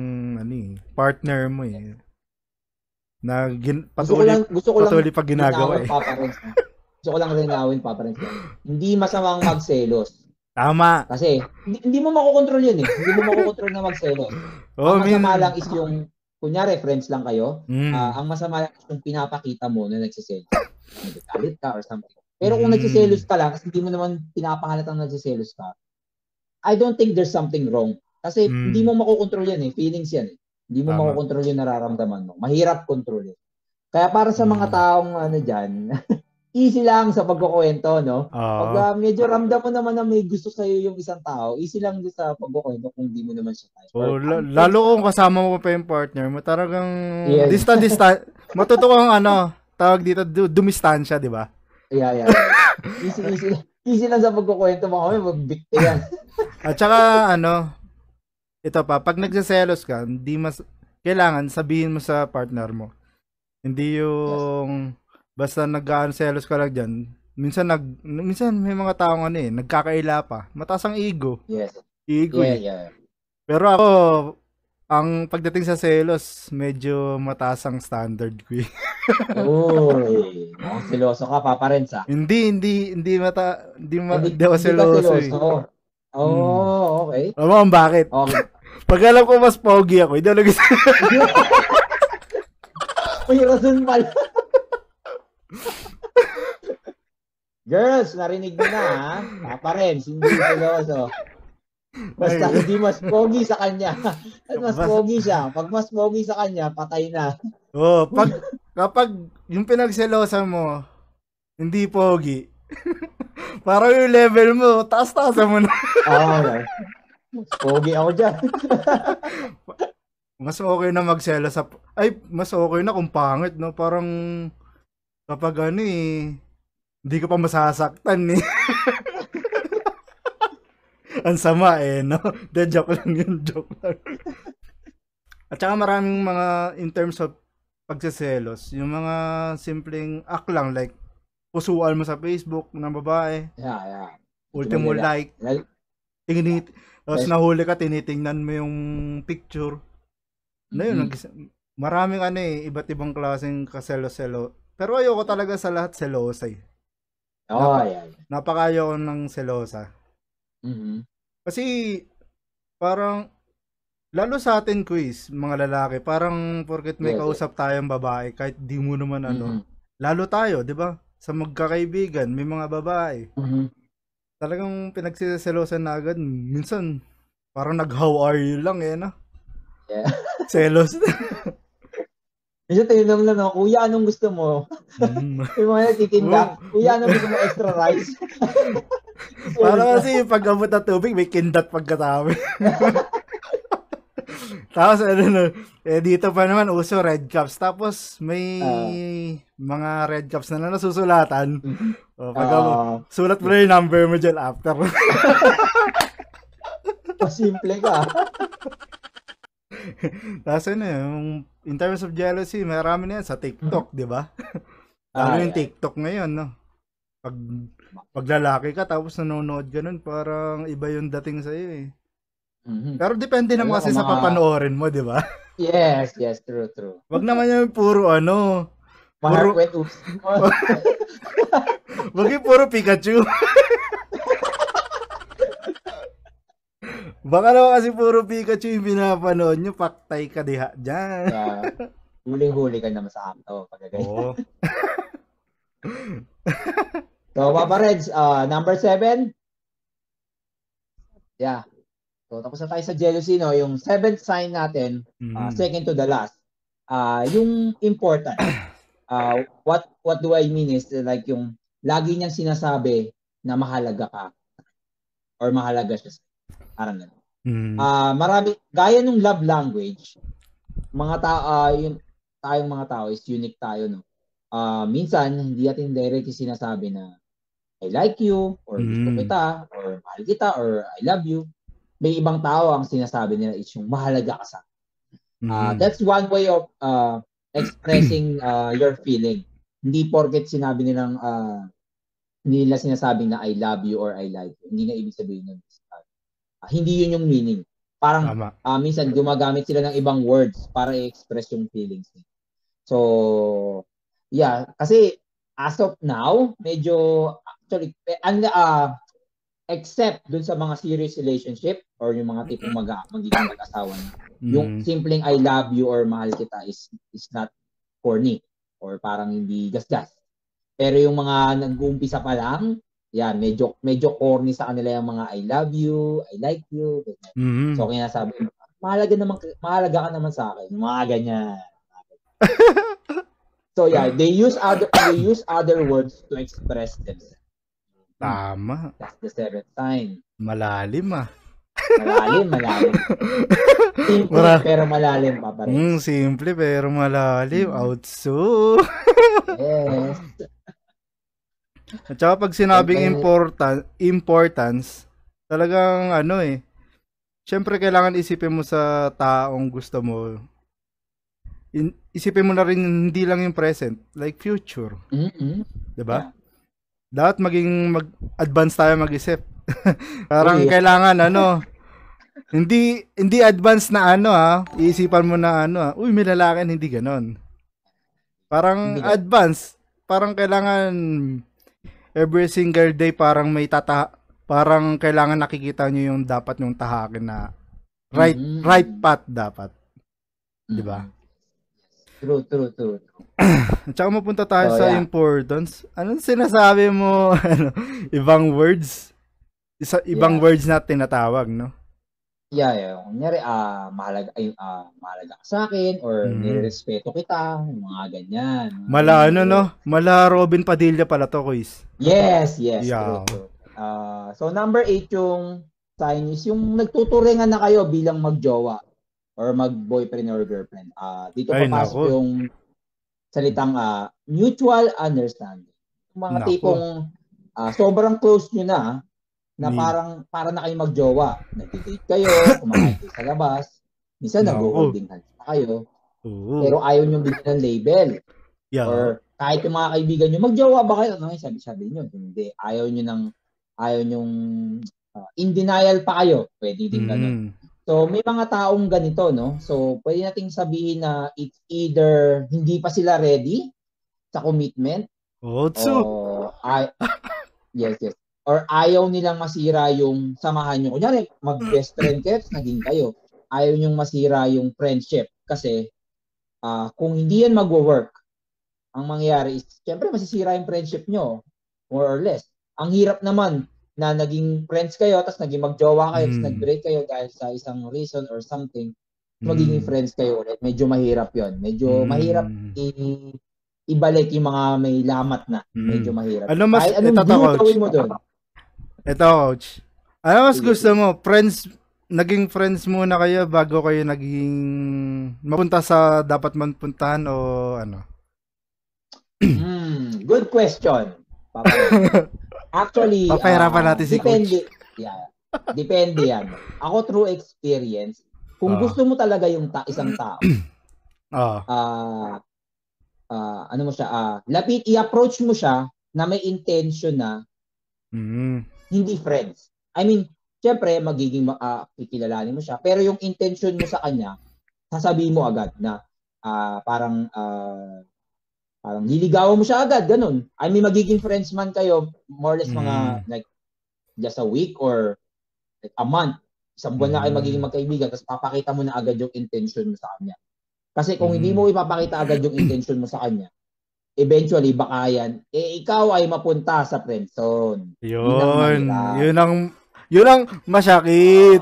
partner mo, eh. Na patuloy pag ginagawa, eh. Gusto ko lang rinawin, Papa Renz. Hindi masamang magselos. Tama. Kasi, hindi mo makokontrol yun eh. Hindi mo makokontrol na magselos. Ang masama lang is yung, kunyari, friends lang kayo, ang masama lang is yung pinapakita mo na nagsiselos. Nagagalit ka or something. Pero kung nagsiselos ka lang, kasi hindi mo naman pinapangalat ang nagsiselos ka, I don't think there's something wrong. Kasi hindi mo makokontrol yan eh. Feelings yan eh. Hindi mo makokontrol yung nararamdaman mo. Mahirap kontrolin. Kaya para sa mga taong ano dyan, easy lang sa pagkukwento, no? Pag medyo ramdam mo naman na may gusto sa'yo yung isang tao, easy lang sa pagkukwento kung di mo naman siya tayo. So, lalo kung kasama mo pa yung partner mo, talagang yes. distant, matuto kang ano, tawag dito, dumistansya, di ba? Yeah, yeah. Easy lang sa pagkukwento mo kami, magbikti yan. At saka, ano, ito pa, pag nagsaselos ka, hindi mas, kailangan sabihin mo sa partner mo. Hindi yung... Yes. Basta nag-aanselos ka lang dyan, minsan may mga taong ano eh, nagkakaila pa. Mataas ang ego. Yes. Ego eh. Yeah, yeah. Pero ako, ang pagdating sa selos, medyo mataas ang standard ko eh. Uy, seloso ka, Papa Renz ah. Hindi ako seloso eh. Oh, okay. Alam mo bakit? Okay. Pag alam ko mas pogi ako, hindi ako nagsaselos. Uy, rason pala. Girls, narinig mo na ha? Papa Renz, hindi seloso. Basta hindi mas pogi sa kanya. At mas pogi siya. Pag mas pogi sa kanya, patay na. Oh, kapag yung pinagselosa mo, hindi pogi. Parang yung level mo, taas-taasa mo na. Okay. Pogi ako dyan. Mas okay na magselos sa... Ay, mas okay na kung pangit, no? Parang... Kapag ano eh, hindi ka pa masasaktan eh. Ang sama eh, no? De, joke lang yun, joke lang. At saka maraming mga, in terms of pagsiselos, yung mga simpleng act lang, like, pusuan mo sa Facebook ng babae. Yeah, yeah. Ultimo like. Tapos nahuli ka, tinitingnan mo yung picture. Na yun, maraming ano eh, iba't ibang klaseng kaselos-selos. Pero ayoko talaga sa lahat selosa eh. Oh, yeah. Napakayaw ng selosa. Mm-hmm. Kasi parang lalo sa atin quiz, mga lalaki, parang porket may kausap tayong babae kahit di mo naman ano. Mm-hmm. Lalo tayo, 'di ba? Sa magkakaibigan, may mga babae. Mm-hmm. Talagang pinagsiselosa na agad. Minsan parang nag-how are you lang eh, no? Yeah. Selos. Medyo tinanong lang ako, kuya, anong gusto mo? Yung mga nagtitinda, kuya, anong gusto mo, extra rice? Parang kasi pag abot na tubig, may kindat pagkatami. Tapos, ano na, eh, dito pa naman, uso red cups. Tapos, may mga red cups na nasusulatan. O, pag sulat mo na yung number mo dyan after. Pasimple ka. Tapos, ano, yung in terms of jealousy, marami na yan sa TikTok, di ba? Lalo yung TikTok ngayon, no? Pag lalaki ka, tapos nanonood ka nun, parang iba yung dating sa'yo, eh. Mm-hmm. Pero depende naman kasi sa papanoorin mo, di ba? Yes, yes, true, true. Wag naman yung puro, ano, wag yung puro Pikachu. Baka naman kasi puro Pikachu yung pinapanood nyo, paktay ka diha dyan. Huling-huli ka naman sa amto. Oo. So, Papa Renz, number 7? Yeah. So, tapos na tayo sa jealousy, no? Yung 7th sign natin, second to the last. Yung important. What do I mean is, like, yung lagi niyang sinasabi na mahalaga ka. Or mahalaga siya sa'yo. Parang ano. Marami gaya nung love language, mga tayong mga tao is unique tayo, no. Minsan hindi natin directly sinasabi na I like you or gusto kita or mahal kita or I love you. May ibang tao ang sinasabi nila is yung mahalaga ka sa. That's one way of expressing your feeling. Hindi porket sinabi nilang nila sinasabi na I love you or I like you. Hindi na ibig sabihin nun. Hindi yun yung meaning. Parang minsan gumagamit sila ng ibang words para i-express yung feelings. So, yeah. Kasi as of now, medyo, actually, except dun sa mga serious relationship or yung mga tipong magiging mag-asawa na, yung simpleng I love you or mahal kita is not corny or parang hindi gasgas. Pero yung mga nag-uumpisa pa lang, yeah, medyo corny sa kanila yung mga I love you, I like you. So, kinasabi, mahalaga ka naman sa akin. Mga ganyan. So yeah, they use other words to express themselves. Tama. That's the seventh time. Malalim ah. Malalim. Simple pero malalim pa rin. Simple pero malalim. Outso. Yes. At saka pag sinabing importance, talagang ano eh. Siyempre kailangan isipin mo sa taong gusto mo. Isipin mo na rin hindi lang yung present, like future. Diba? Yeah. Dapat maging mag-advance tayo mag-isip. Parang kailangan ano. Hindi advance na ano ha. Iisipan mo na ano ha. Uy, may lalakin, hindi ganon. Parang hindi advance. Parang kailangan every single day parang may parang kailangan nakikita nyo yung dapat yung tahakin na right path dapat. Diba? True. Tsaka mapunta tayo sa importance. Anong sinasabi mo? Ibang words? Ibang words na tinatawag, no? Yeah. Kunyari, mahalaga ka sa akin or nirespeto kita. Mga ganyan. Mala ano, no? Mala Robin Padilla pala to, guys. Yes. Yeah. True. So, number 8 yung sign is yung nagtuturingan na kayo bilang magjowa or mag-boyfriend or girlfriend. Dito papasok yung salitang mutual understanding. Mga tipong sobrang close nyo na parang na kayo magjowa. Nag-date kayo, kumakain kayo sa labas, minsan nag-holding hands na kayo, pero ayaw nyo bigyan ng label. Yeah. Or kahit yung mga kaibigan nyo, magjowa ba kayo? Ano, sabi nyo, hindi. Ayaw nyo in denial pa kayo. Pwede din ganun. So, may mga taong ganito, no? So, pwede nating sabihin na it's either hindi pa sila ready sa commitment. Yes. Or ayaw nilang masira yung samahan nyo. Kunyari, mag-best friend kayo, naging kayo. Ayaw nyong masira yung friendship. Kasi, kung hindi yan mag-work, ang mangyayari is, syempre, masisira yung friendship nyo. More or less. Ang hirap naman, na naging friends kayo, tapos naging magjowa kayo, tapos nag-break kayo dahil sa isang reason or something, magiging friends kayo ulit. Medyo mahirap yon. Medyo mahirap ibalik yung mga may lamat na. Medyo mahirap. Ano mas, ay, anong gawin mo doon? Ito, coach. Ano mas gusto mo? Friends, naging friends muna kayo bago kayo naging mapunta sa dapat manpuntahan o ano? Good question. Actually, papahirapan natin si Coach. Depende yan. Ako through experience, kung gusto mo talaga yung isang tao, i-approach mo siya na may intention na hindi friends. I mean, syempre, magiging kikilalanin mo siya, pero yung intention mo sa kanya, sasabihin mo agad na parang niligawan mo siya agad, ganun. I mean, magiging friends man kayo, more or less mga, like, just a week or like, a month. Isang buwan na kayo magiging magkaibigan, tapos papakita mo na agad yung intention mo sa kanya. Kasi kung hindi mo ipapakita agad yung intention mo sa kanya, eventually, baka yan, ikaw ay mapunta sa friend zone. Yun ang masakit.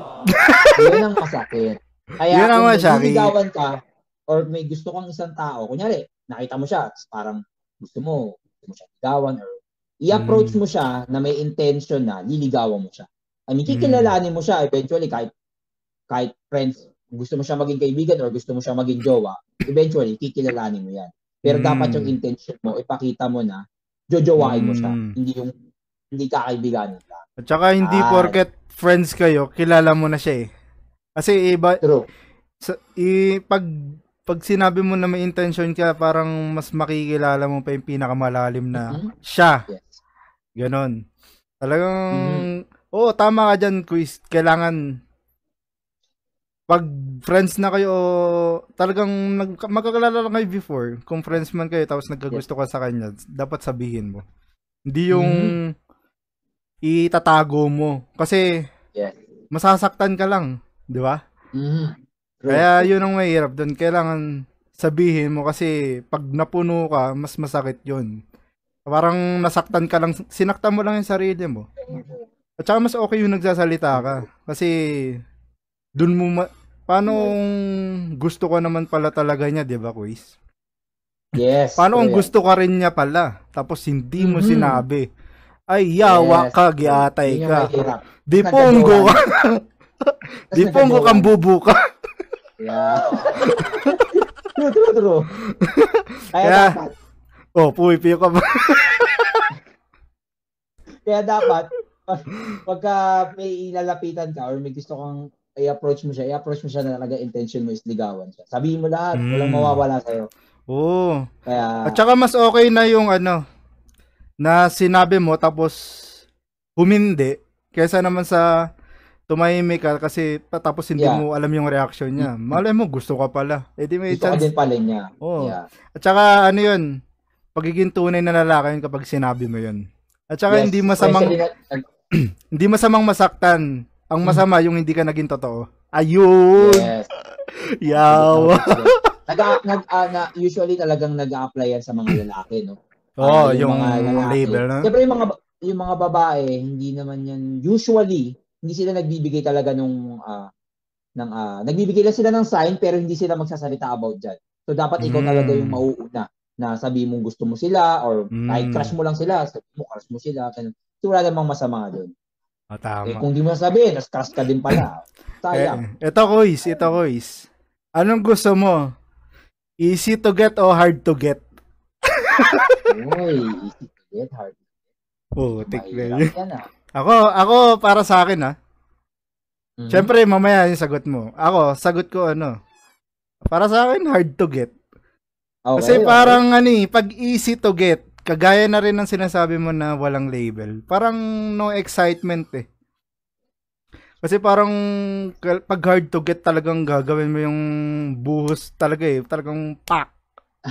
Yun ang masakit. Kaya kung niligawan ka, or may gusto kang isang tao, kunyari, nakita mo siya, parang gusto mo siya ligawan or i-approach mo siya na may intention na liligawan mo siya. I mean, kikilalanin mo siya eventually kahit friends, gusto mo siya maging kaibigan or gusto mo siya maging jowa, eventually, kikilalanin mo yan. Pero dapat yung intention mo, ipakita mo na jojowain mo siya. Hindi kakaibiganin ka. At saka hindi porket friends kayo, kilala mo na siya eh. Kasi iba, pag sinabi mo na may intention ka, parang mas makikilala mo pa yung pinakamalalim na siya. Yes. Ganon. Talagang, tama ka dyan, Quiz. Kailangan, pag friends na kayo, talagang magkakalala lang kayo before. Kung friends man kayo, tapos nagkagusto ka sa kanya, dapat sabihin mo. Hindi yung itatago mo. Kasi, masasaktan ka lang. Di ba? Kaya yun ang mahirap doon. Kailangan sabihin mo kasi pag napuno ka, mas masakit yun. Parang nasaktan ka lang, sinaktan mo lang yung sarili mo. At saka mas okay yung nagsasalita ka. Kasi doon mo, paano gusto ko naman pala talaga niya, di ba, Kuis? Yes. Paano kung gusto ka rin niya pala, tapos hindi mo sinabi? Ay, yawa ka, giatay ka. Diponggo ka. Diponggo kang bubu ka. Yeah. True. Kaya dapat. Oh, puwipiyo ka ba? Kaya dapat, pagka may inalapitan ka or may gusto kang i-approach mo siya na talaga intention mo is ligawan siya. Sabihin mo lahat, walang mawawala sa'yo. Oo. Kaya... At saka mas okay na yung ano, na sinabi mo tapos humindi kaysa naman sa tumahimik ka kasi tapos hindi mo alam yung reaction niya. Malay mo gusto ka pala. Eh di may gusto chance. Gusto ka din pala niya. Oo. Yeah. At saka ano yun, pagiging tunay na lalaki yun kapag sinabi mo yun. At saka hindi masamang hindi masamang masaktan. Ang masama yung hindi ka naging totoo. Ayun. Yes. Yawa. Usually talagang nag-a-apply yan sa mga lalaki, no? Oo, yung mga label, no? Siyempre, yung mga babae, hindi naman yan, usually, hindi sila nagbibigay talaga nagbibigay lang sila ng sign, pero hindi sila magsasalita about dyan. So, dapat ikaw talaga yung mauuna na sabi mong gusto mo sila, or kahit crush mo lang sila, sabi mo, crush mo sila. So, wala namang masama doon. Oh, tama. Eh, kung di mo sabihin, nas-crush ka din pala. Sayang. Ito, guys. Anong gusto mo? Easy to get o hard to get? Uy, easy to get, hard to get. Oh, tikman. Ako, para sa akin, ha? Siyempre, mamaya yung sagot mo. Ako, sagot ko, ano? Para sa akin, hard to get. Okay, kasi parang, pag easy to get, kagaya na rin ang sinasabi mo na walang label. Parang no excitement, eh. Kasi parang pag hard to get talagang gagawin mo yung buhos talaga eh. Talagang pak.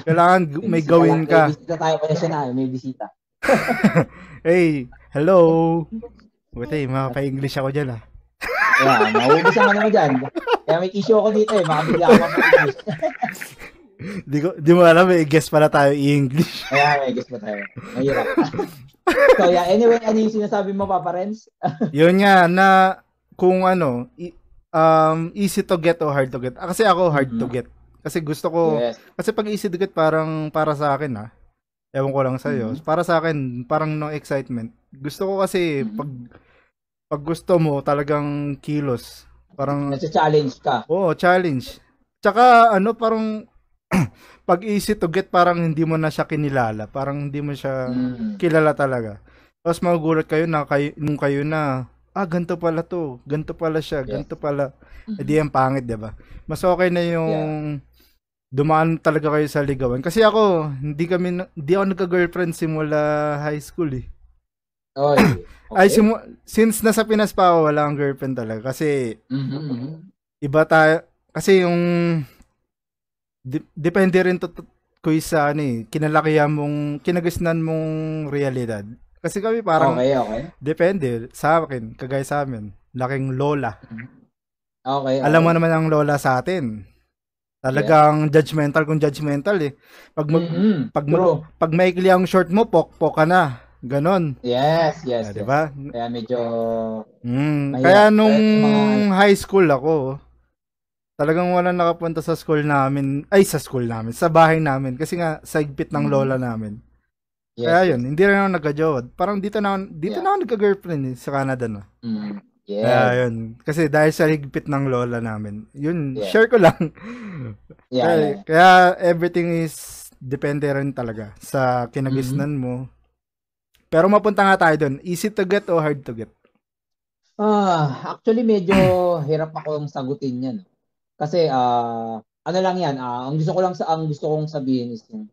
Kailangan may gawin ka. May bisita tayo pa siya na. May bisita. Hey, hello. Buti, makapa-English ako dyan ah. Yeah, maubos ang naman dyan. Kaya may issue ako dito eh. Makabigla ako mag-English. Di mo alam, may guess pala tayo i-English. Kaya may guess pa tayo. Mahirap. So yeah, anyway, ano yung sinasabi mo, Papa Renz? Yun nga, kung ano, easy to get o hard to get. Kasi ako hard to get. Kasi gusto ko, kasi pag easy to get parang para sa akin ha. Ewan ko lang sa'yo. Para sa akin, parang no excitement. Gusto ko kasi pag gusto mo talagang kilos. Parang nasa-challenge ka. Oo, challenge. Tsaka ano, parang pag easy to get parang hindi mo na siya kinilala. Parang hindi mo siya kilala talaga. Tapos magugulat kayo na kayo na ganito pala to, ganito pala siya, ganito pala. Eh di ang pangit, diba? Mas okay na yung dumaan talaga kayo sa ligawan. Kasi ako, hindi ako nagka-girlfriend simula high school eh. Oh, okay. Ay, since nasa Pinas pa ako, wala akong girlfriend talaga. Kasi, iba tayo, kasi yung, depende rin ko sa kinalakihan mong, kinagisnan mong realidad. Kasi kami parang depende sa akin, kagaya sa amin, laking lola. Okay. Alam mo naman ang lola sa atin. Talagang judgmental eh. Pag maikli ang short mo, pok-pok ka na. Ganon. Yes. Ah, diba? Kaya medyo... Kaya nung high school ako, talagang walang nakapunta sa school namin, sa bahay namin. Kasi nga, saigpit ng lola namin. Yes. Kaya yun, hindi rin ako nagka-jowa. Parang dito na ako nagka-girlfriend eh, sa Canada na. Yes. Kaya yun, kasi dahil sa higpit ng lola namin, yun, share ko lang. Kaya everything is depende rin talaga sa kinagisnan mo. Pero mapunta nga tayo dun, easy to get o hard to get? Actually, medyo hirap akong sagutin yan. Kasi, ano lang yan, ang gusto kong sabihin is yung,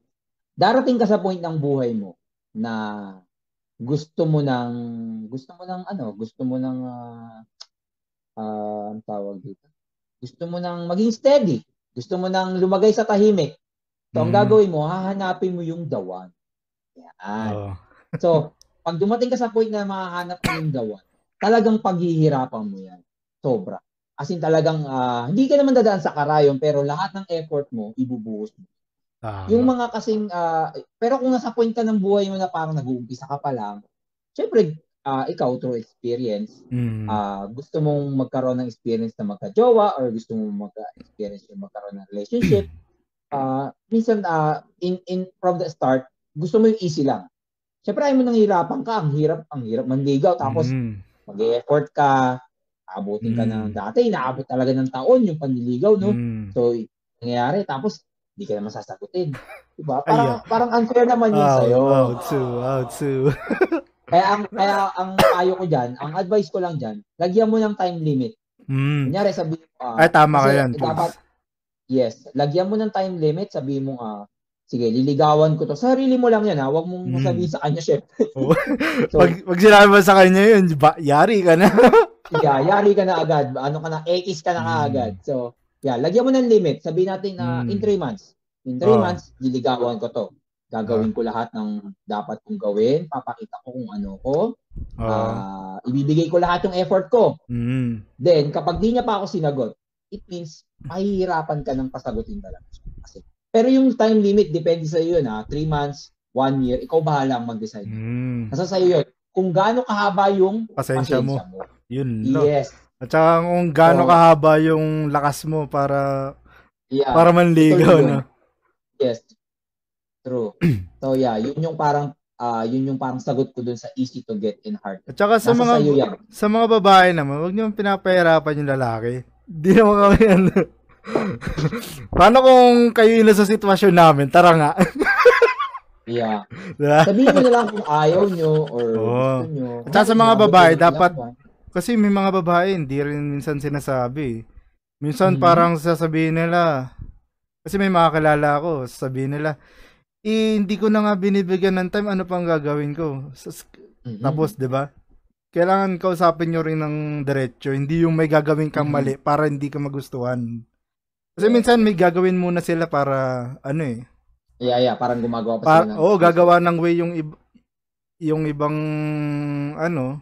darating ka sa point ng buhay mo na gusto mo nang maging steady, gusto mo nang lumagay sa tahimik. So ang gagawin mo, hahanapin mo yung dawan. Yan. Oh. So pag dumating ka sa point na mahanap mo yung dawan, talagang paghihirapan mo yan. Sobra. As in talagang hindi ka naman dadaan sa karayom pero lahat ng effort mo ibubuhos mo. Yung mga kasing, pero kung nasa point ka ng buhay mo na parang nag-uumpisa ka pa lang, syempre, ikaw through experience, gusto mong magkaroon ng experience na magka-jowa or gusto mong magka-experience yung magkaroon ng relationship, minsan from the start, gusto mo yung easy lang. Siyempre, ayaw mo nanghirapan ka, ang hirap manligaw. Tapos, mag-e-effort ka, abutin ka ng dati, inaabot talaga ng taon yung panliligaw, no? So, nangyayari, tapos, hindi ka naman sasagutin. Diba? Parang unfair naman yun sa'yo. Wow, too. Kaya ang payo ko dyan, ang advice ko lang dyan, lagyan mo ng time limit. Kunyari, sabihin mo, tama ka yan. Yes, lagyan mo ng time limit, sabihin mo, sige, liligawan ko to. Sarili mo lang yan, ha? Huwag mong masabihin sa kanya, chef. Pag sinabi mo sa kanya yun, yari ka na. Yari ka na agad. Ano ka na, ekis ka na agad. So, lagyan mo ng limit. Sabihin natin na in 3 months. In 3 months, liligawan ko to. Gagawin ko lahat ng dapat kong gawin. Papakita ko kung ano ko. Ibibigay ko lahat yung effort ko. Then, kapag di niya pa ako sinagot, it means, mahihirapan ka ng pasagutin talaga. Kasi, pero yung time limit, depende sa'yo yun, ha? 3 months, 1 year, ikaw bahala ang mag-decide. Nasa sa'yo yun. Kung gaano kahaba yung pasensya mo. Yun. Yes. At saka kung gaano kahaba yung lakas mo para manligaw. No? Yes. True. So yun yung parang sagot ko dun sa easy to get in hard. At saka sa mga babae naman, huwag niyo pinapahirapan yung lalaki. Hindi naman kami ano. Paano kung kayo na sa sitwasyon namin? Tara nga. Sabihin mo na lang kung ayaw nyo or gusto nyo. At saka sa mga babae, dapat, kasi may mga babae, hindi rin minsan sinasabi. Minsan parang sasabihin nila, kasi may makakilala ako, sasabihin nila, hindi ko na nga binibigyan ng time, ano pang gagawin ko? Tapos, di ba? Kailangan kausapin nyo rin ng diretso, hindi yung may gagawin kang mali para hindi ka magustuhan. Kasi minsan may gagawin muna sila para ano eh. Parang gumagawa pa sila. Gagawa ng way yung ibang ano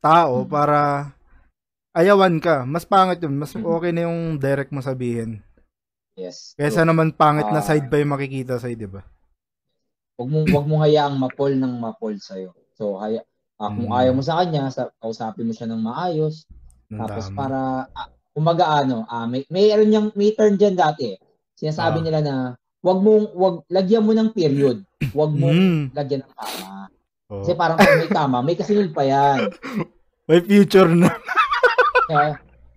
tao para ayawan ka. Mas pangit yun. Mas okay na yung direct mo sabihin. Yes. Kaysa naman pangit na side pa yung makikita sa'yo, di ba? Huwag mong hayaang mapol sa'yo. So, kung ayaw mo sa kanya, kausapin mo siya ng maayos. Tapos para... Kumbaga may term diyan dati. Sinasabi nila na wag lagyan mo ng period. Wag mo lagyan ng tama. Kasi parang pag may tama, may kasunod pa yan. May future na.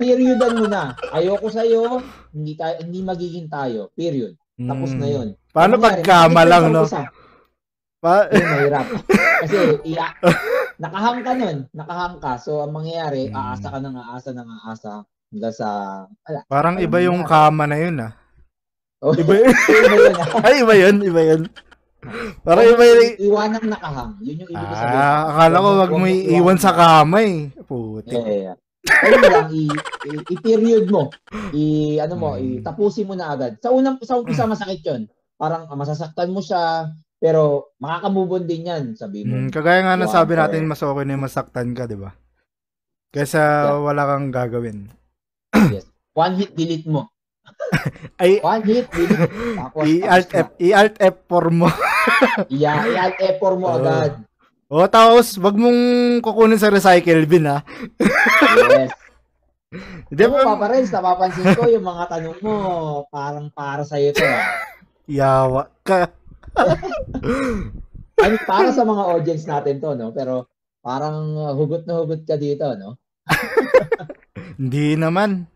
Periodan mo na. Ayoko sa iyo, hindi magiging tayo. Period. Tapos na 'yon. Paano pag kama lang, no? Mahirap. Kasi nakahang ka nun. So ang mangyayari, aasa ka ng aasa. Parang iba yung kama na yun, ah. Iba yun. Parang iba yun. Iwanang nakahang. Yun yung ibig sabihin. Akala ko wag mo iiwan sa kama, eh. Puti. Ayun lang, i-period mo. Tapusin mo na agad. Sa umpisa masakit yun. Parang masasaktan mo siya, pero makakamubon din yan, sabi mo. Kagaya nga na sabi natin, mas okay na yung masaktan ka, di ba? Kaysa wala kang gagawin. Yes. One hit delete mo. Tapos, i-alt F4 mo. I-alt F4 mo agad. Tapos wag mong kukunin sa recycle bin, ha. Yes. Papa Renz, napapansin ko yung mga tanong mo, parang para sa iyo to. Yawa ka. Ay, para sa mga audience natin to, no? Pero parang hugot na hugot ka dito, no? Hindi naman.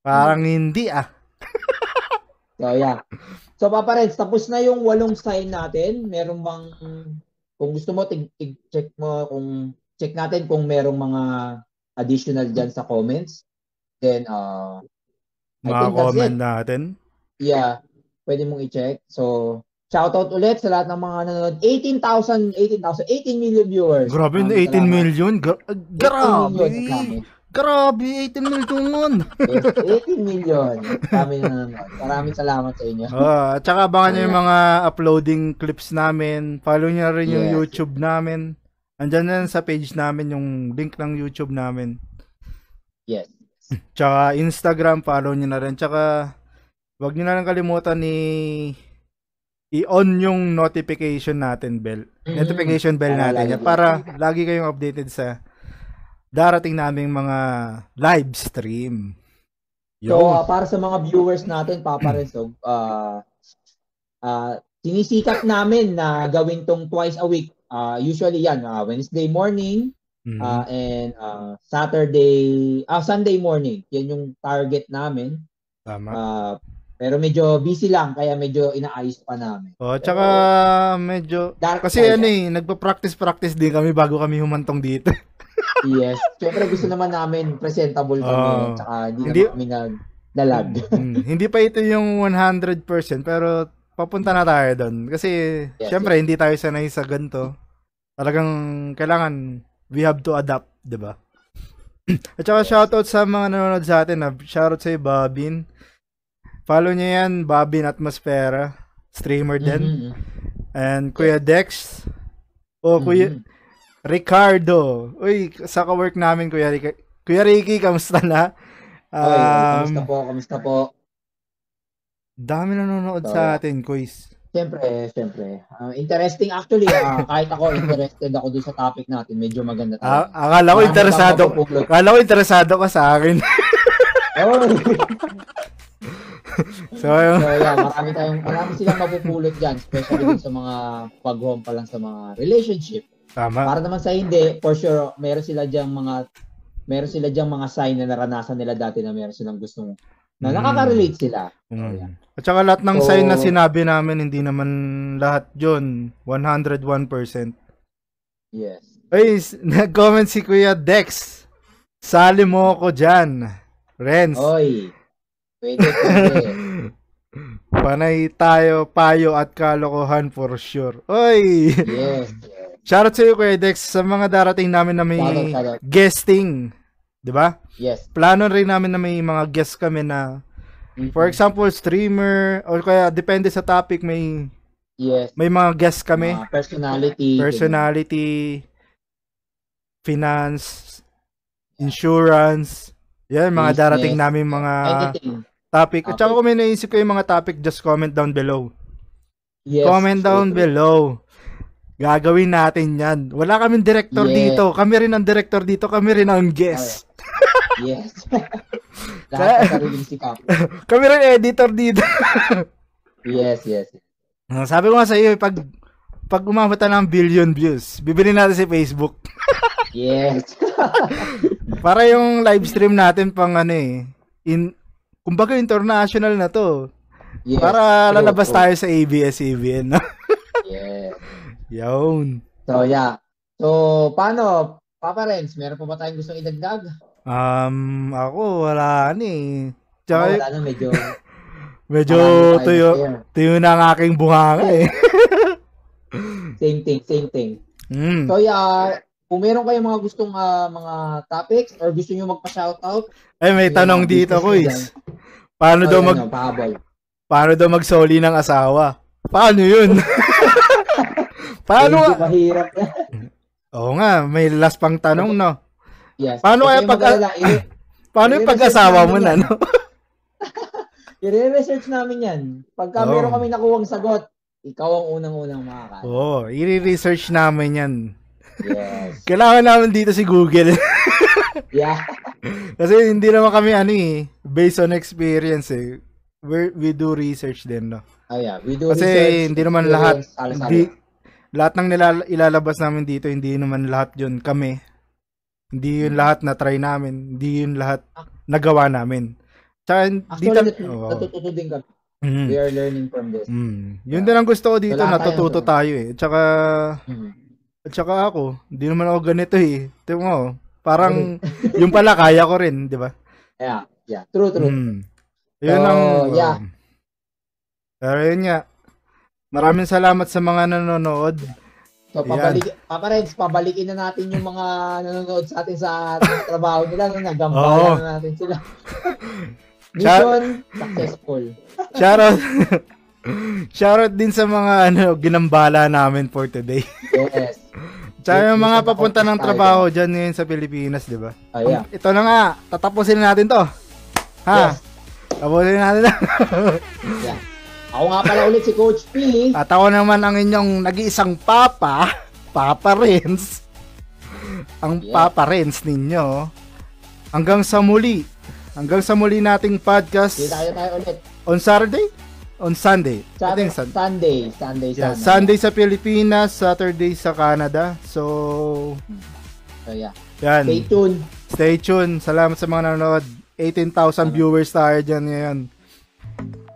Parang hindi, ah. So, Papa Renz, tapos na yung 8 sign natin. Meron bang, kung gusto mo, check natin kung merong mga additional dyan sa comments. Then, mga comment natin? Pwede mong i-check. So, shoutout ulit sa lahat ng mga nanonood. 18 million viewers. Grabe, 18 million? Grabe! Grabe, 18 million nun. Yes, 18 million. Kami na naman. Maraming salamat sa inyo. At saka abangan nyo yung mga uploading clips namin. Follow nyo rin yung YouTube namin. Andyan na sa page namin yung link ng YouTube namin. Yes. Tsaka Instagram, follow nyo na rin. Tsaka wag nyo na lang kalimutan i-on yung notification natin bell. Notification bell natin. Para lagi kayong updated sa darating naming mga live stream. So, para sa mga viewers natin, Papa Renz, so, sinisikat namin na gawin tong twice a week. Usually yan, Wednesday morning and Sunday morning. Yan yung target namin. Tama. Pero medyo busy lang, kaya medyo inaayos pa namin. Oh, tsaka pero, medyo, kasi ano eh, nagpa-practice-practice din kami bago kami humantong dito. Yes. Siyempre gusto naman namin presentable kami, tsaka hindi naman kami naglalag. Hindi pa ito yung 100%, pero papunta na tayo doon. Kasi siyempre hindi tayo sanay sa ganito. Talagang kailangan, we have to adapt, di ba? At saka shoutout sa mga nanonood sa atin. Shoutout sa'yo, Bobbin. Follow niya yan, Bobbin Atmosfera, streamer din. And Kuya Dex, Kuya Ricardo. Uy, sa ka-work namin, Kuya Riki, kamusta na? Kamusta po, kamusta po. Dami nanonood sa atin, Kuys. Siyempre. Interesting actually, kahit ako interested ako doon sa topic natin, medyo maganda tayo. Akala ko interesado ka sa akin. So yeah, marami silang mapupulot dyan, especially sa mga pag-home pa lang sa mga relationship. Tama. Para naman sa hindi, for sure, meron sila dyang mga sign na naranasan nila dati na meron silang gustong na nakaka-relate sila. Yeah. At saka lahat ng sign na sinabi namin, hindi naman lahat yun, 101%. Yes. Ay, nag-comment si Kuya Dex. Sali mo ako dyan, Renz. Oy. Pwede. Panay tayo, payo at kalokohan for sure. Oy! Yes. Shoutout sa iyo, Kuya Dex, sa mga darating namin na may guesting. Diba? Yes. Plano rin namin na may mga guest kami na, for example, streamer, or kaya depende sa topic, may mga guest kami. Personality, finance, insurance, yan, mga darating namin mga topic. At saka kung may naisip kayo yung mga topic, just comment down below. Yes, comment down below. Gagawin natin yan. Wala kaming director dito. Kami rin ang director dito. Kami rin ang guest. Yes. Kami rin editor dito. Yes. Sabi ko nga sa iyo, pag umabot na ng billion views, bibili natin si Facebook. Yes. Para yung live stream natin pang ano eh. Kumbaga international na to. Yes, para lalabas tayo sa ABS-CBN. No? Yes. Yun. So yeah. So paano, Papa Renz, meron pa ba tayong gustong idagdag? Ako wala ni. Tsaka wala na, medyo tuyo na ang aking buhanga eh. Same thing. So yeah, kung meron kayong mga gustong mga topics or gusto niyo magpa-shoutout. Ay, may tanong dito, Kuys. Paano daw magsoli ng asawa? Paano 'yun? Paano? Mahirap. Oo nga, may last pang tanong, no. Yes. Paano kaya pag-asawa mo na, no? I-research namin 'yan. Pagka meron kami nakuwang sagot, ikaw ang unang-unang makakaalam. Oo, i-research namin 'yan. Yes. Kailangan namin dito si Google. Yeah. Kasi hindi naman kami based on experience eh. We do research din, no? We do kasi research. Kasi hindi naman lahat ng ilalabas namin dito, hindi naman lahat yun kami. Hindi yun lahat na-try namin. Hindi yun lahat nagawa namin. Actually, natututo din kami. We are learning from this. Yun din ang gusto ko dito, natututo tayo eh. At saka ako, hindi naman ako ganito eh. Tignan mo, parang yung pala kaya ko rin, di ba? Yeah. True. Yun ang, pero yun nga, maraming salamat sa mga nanonood. So, Papa Renz, pabalikin na natin yung mga nanonood sa atin sa trabaho nila. Nagambala na natin sila. Mission successful. Shoutout din sa mga ginambala namin for today. Yes. Tsaka yung mga papunta ng trabaho dyan ngayon sa Pilipinas, di ba? Ito na nga, tatapusin natin to. Ha? Yes. Tapusin natin na. Yeah. Ako nga pala ulit si Coach P. At ako naman ang inyong nag-iisang Papa Renz. Ang Papa Renz ninyo. Hanggang sa muli. Hanggang sa muli nating podcast. Kita tayo ulit. On Saturday? On Sunday. Sunday. Yeah, Sunday sa Pilipinas, Saturday sa Canada. So yeah. Yan. Stay tuned. Salamat sa mga nanonood. 18,000 viewers tayo dyan ngayon.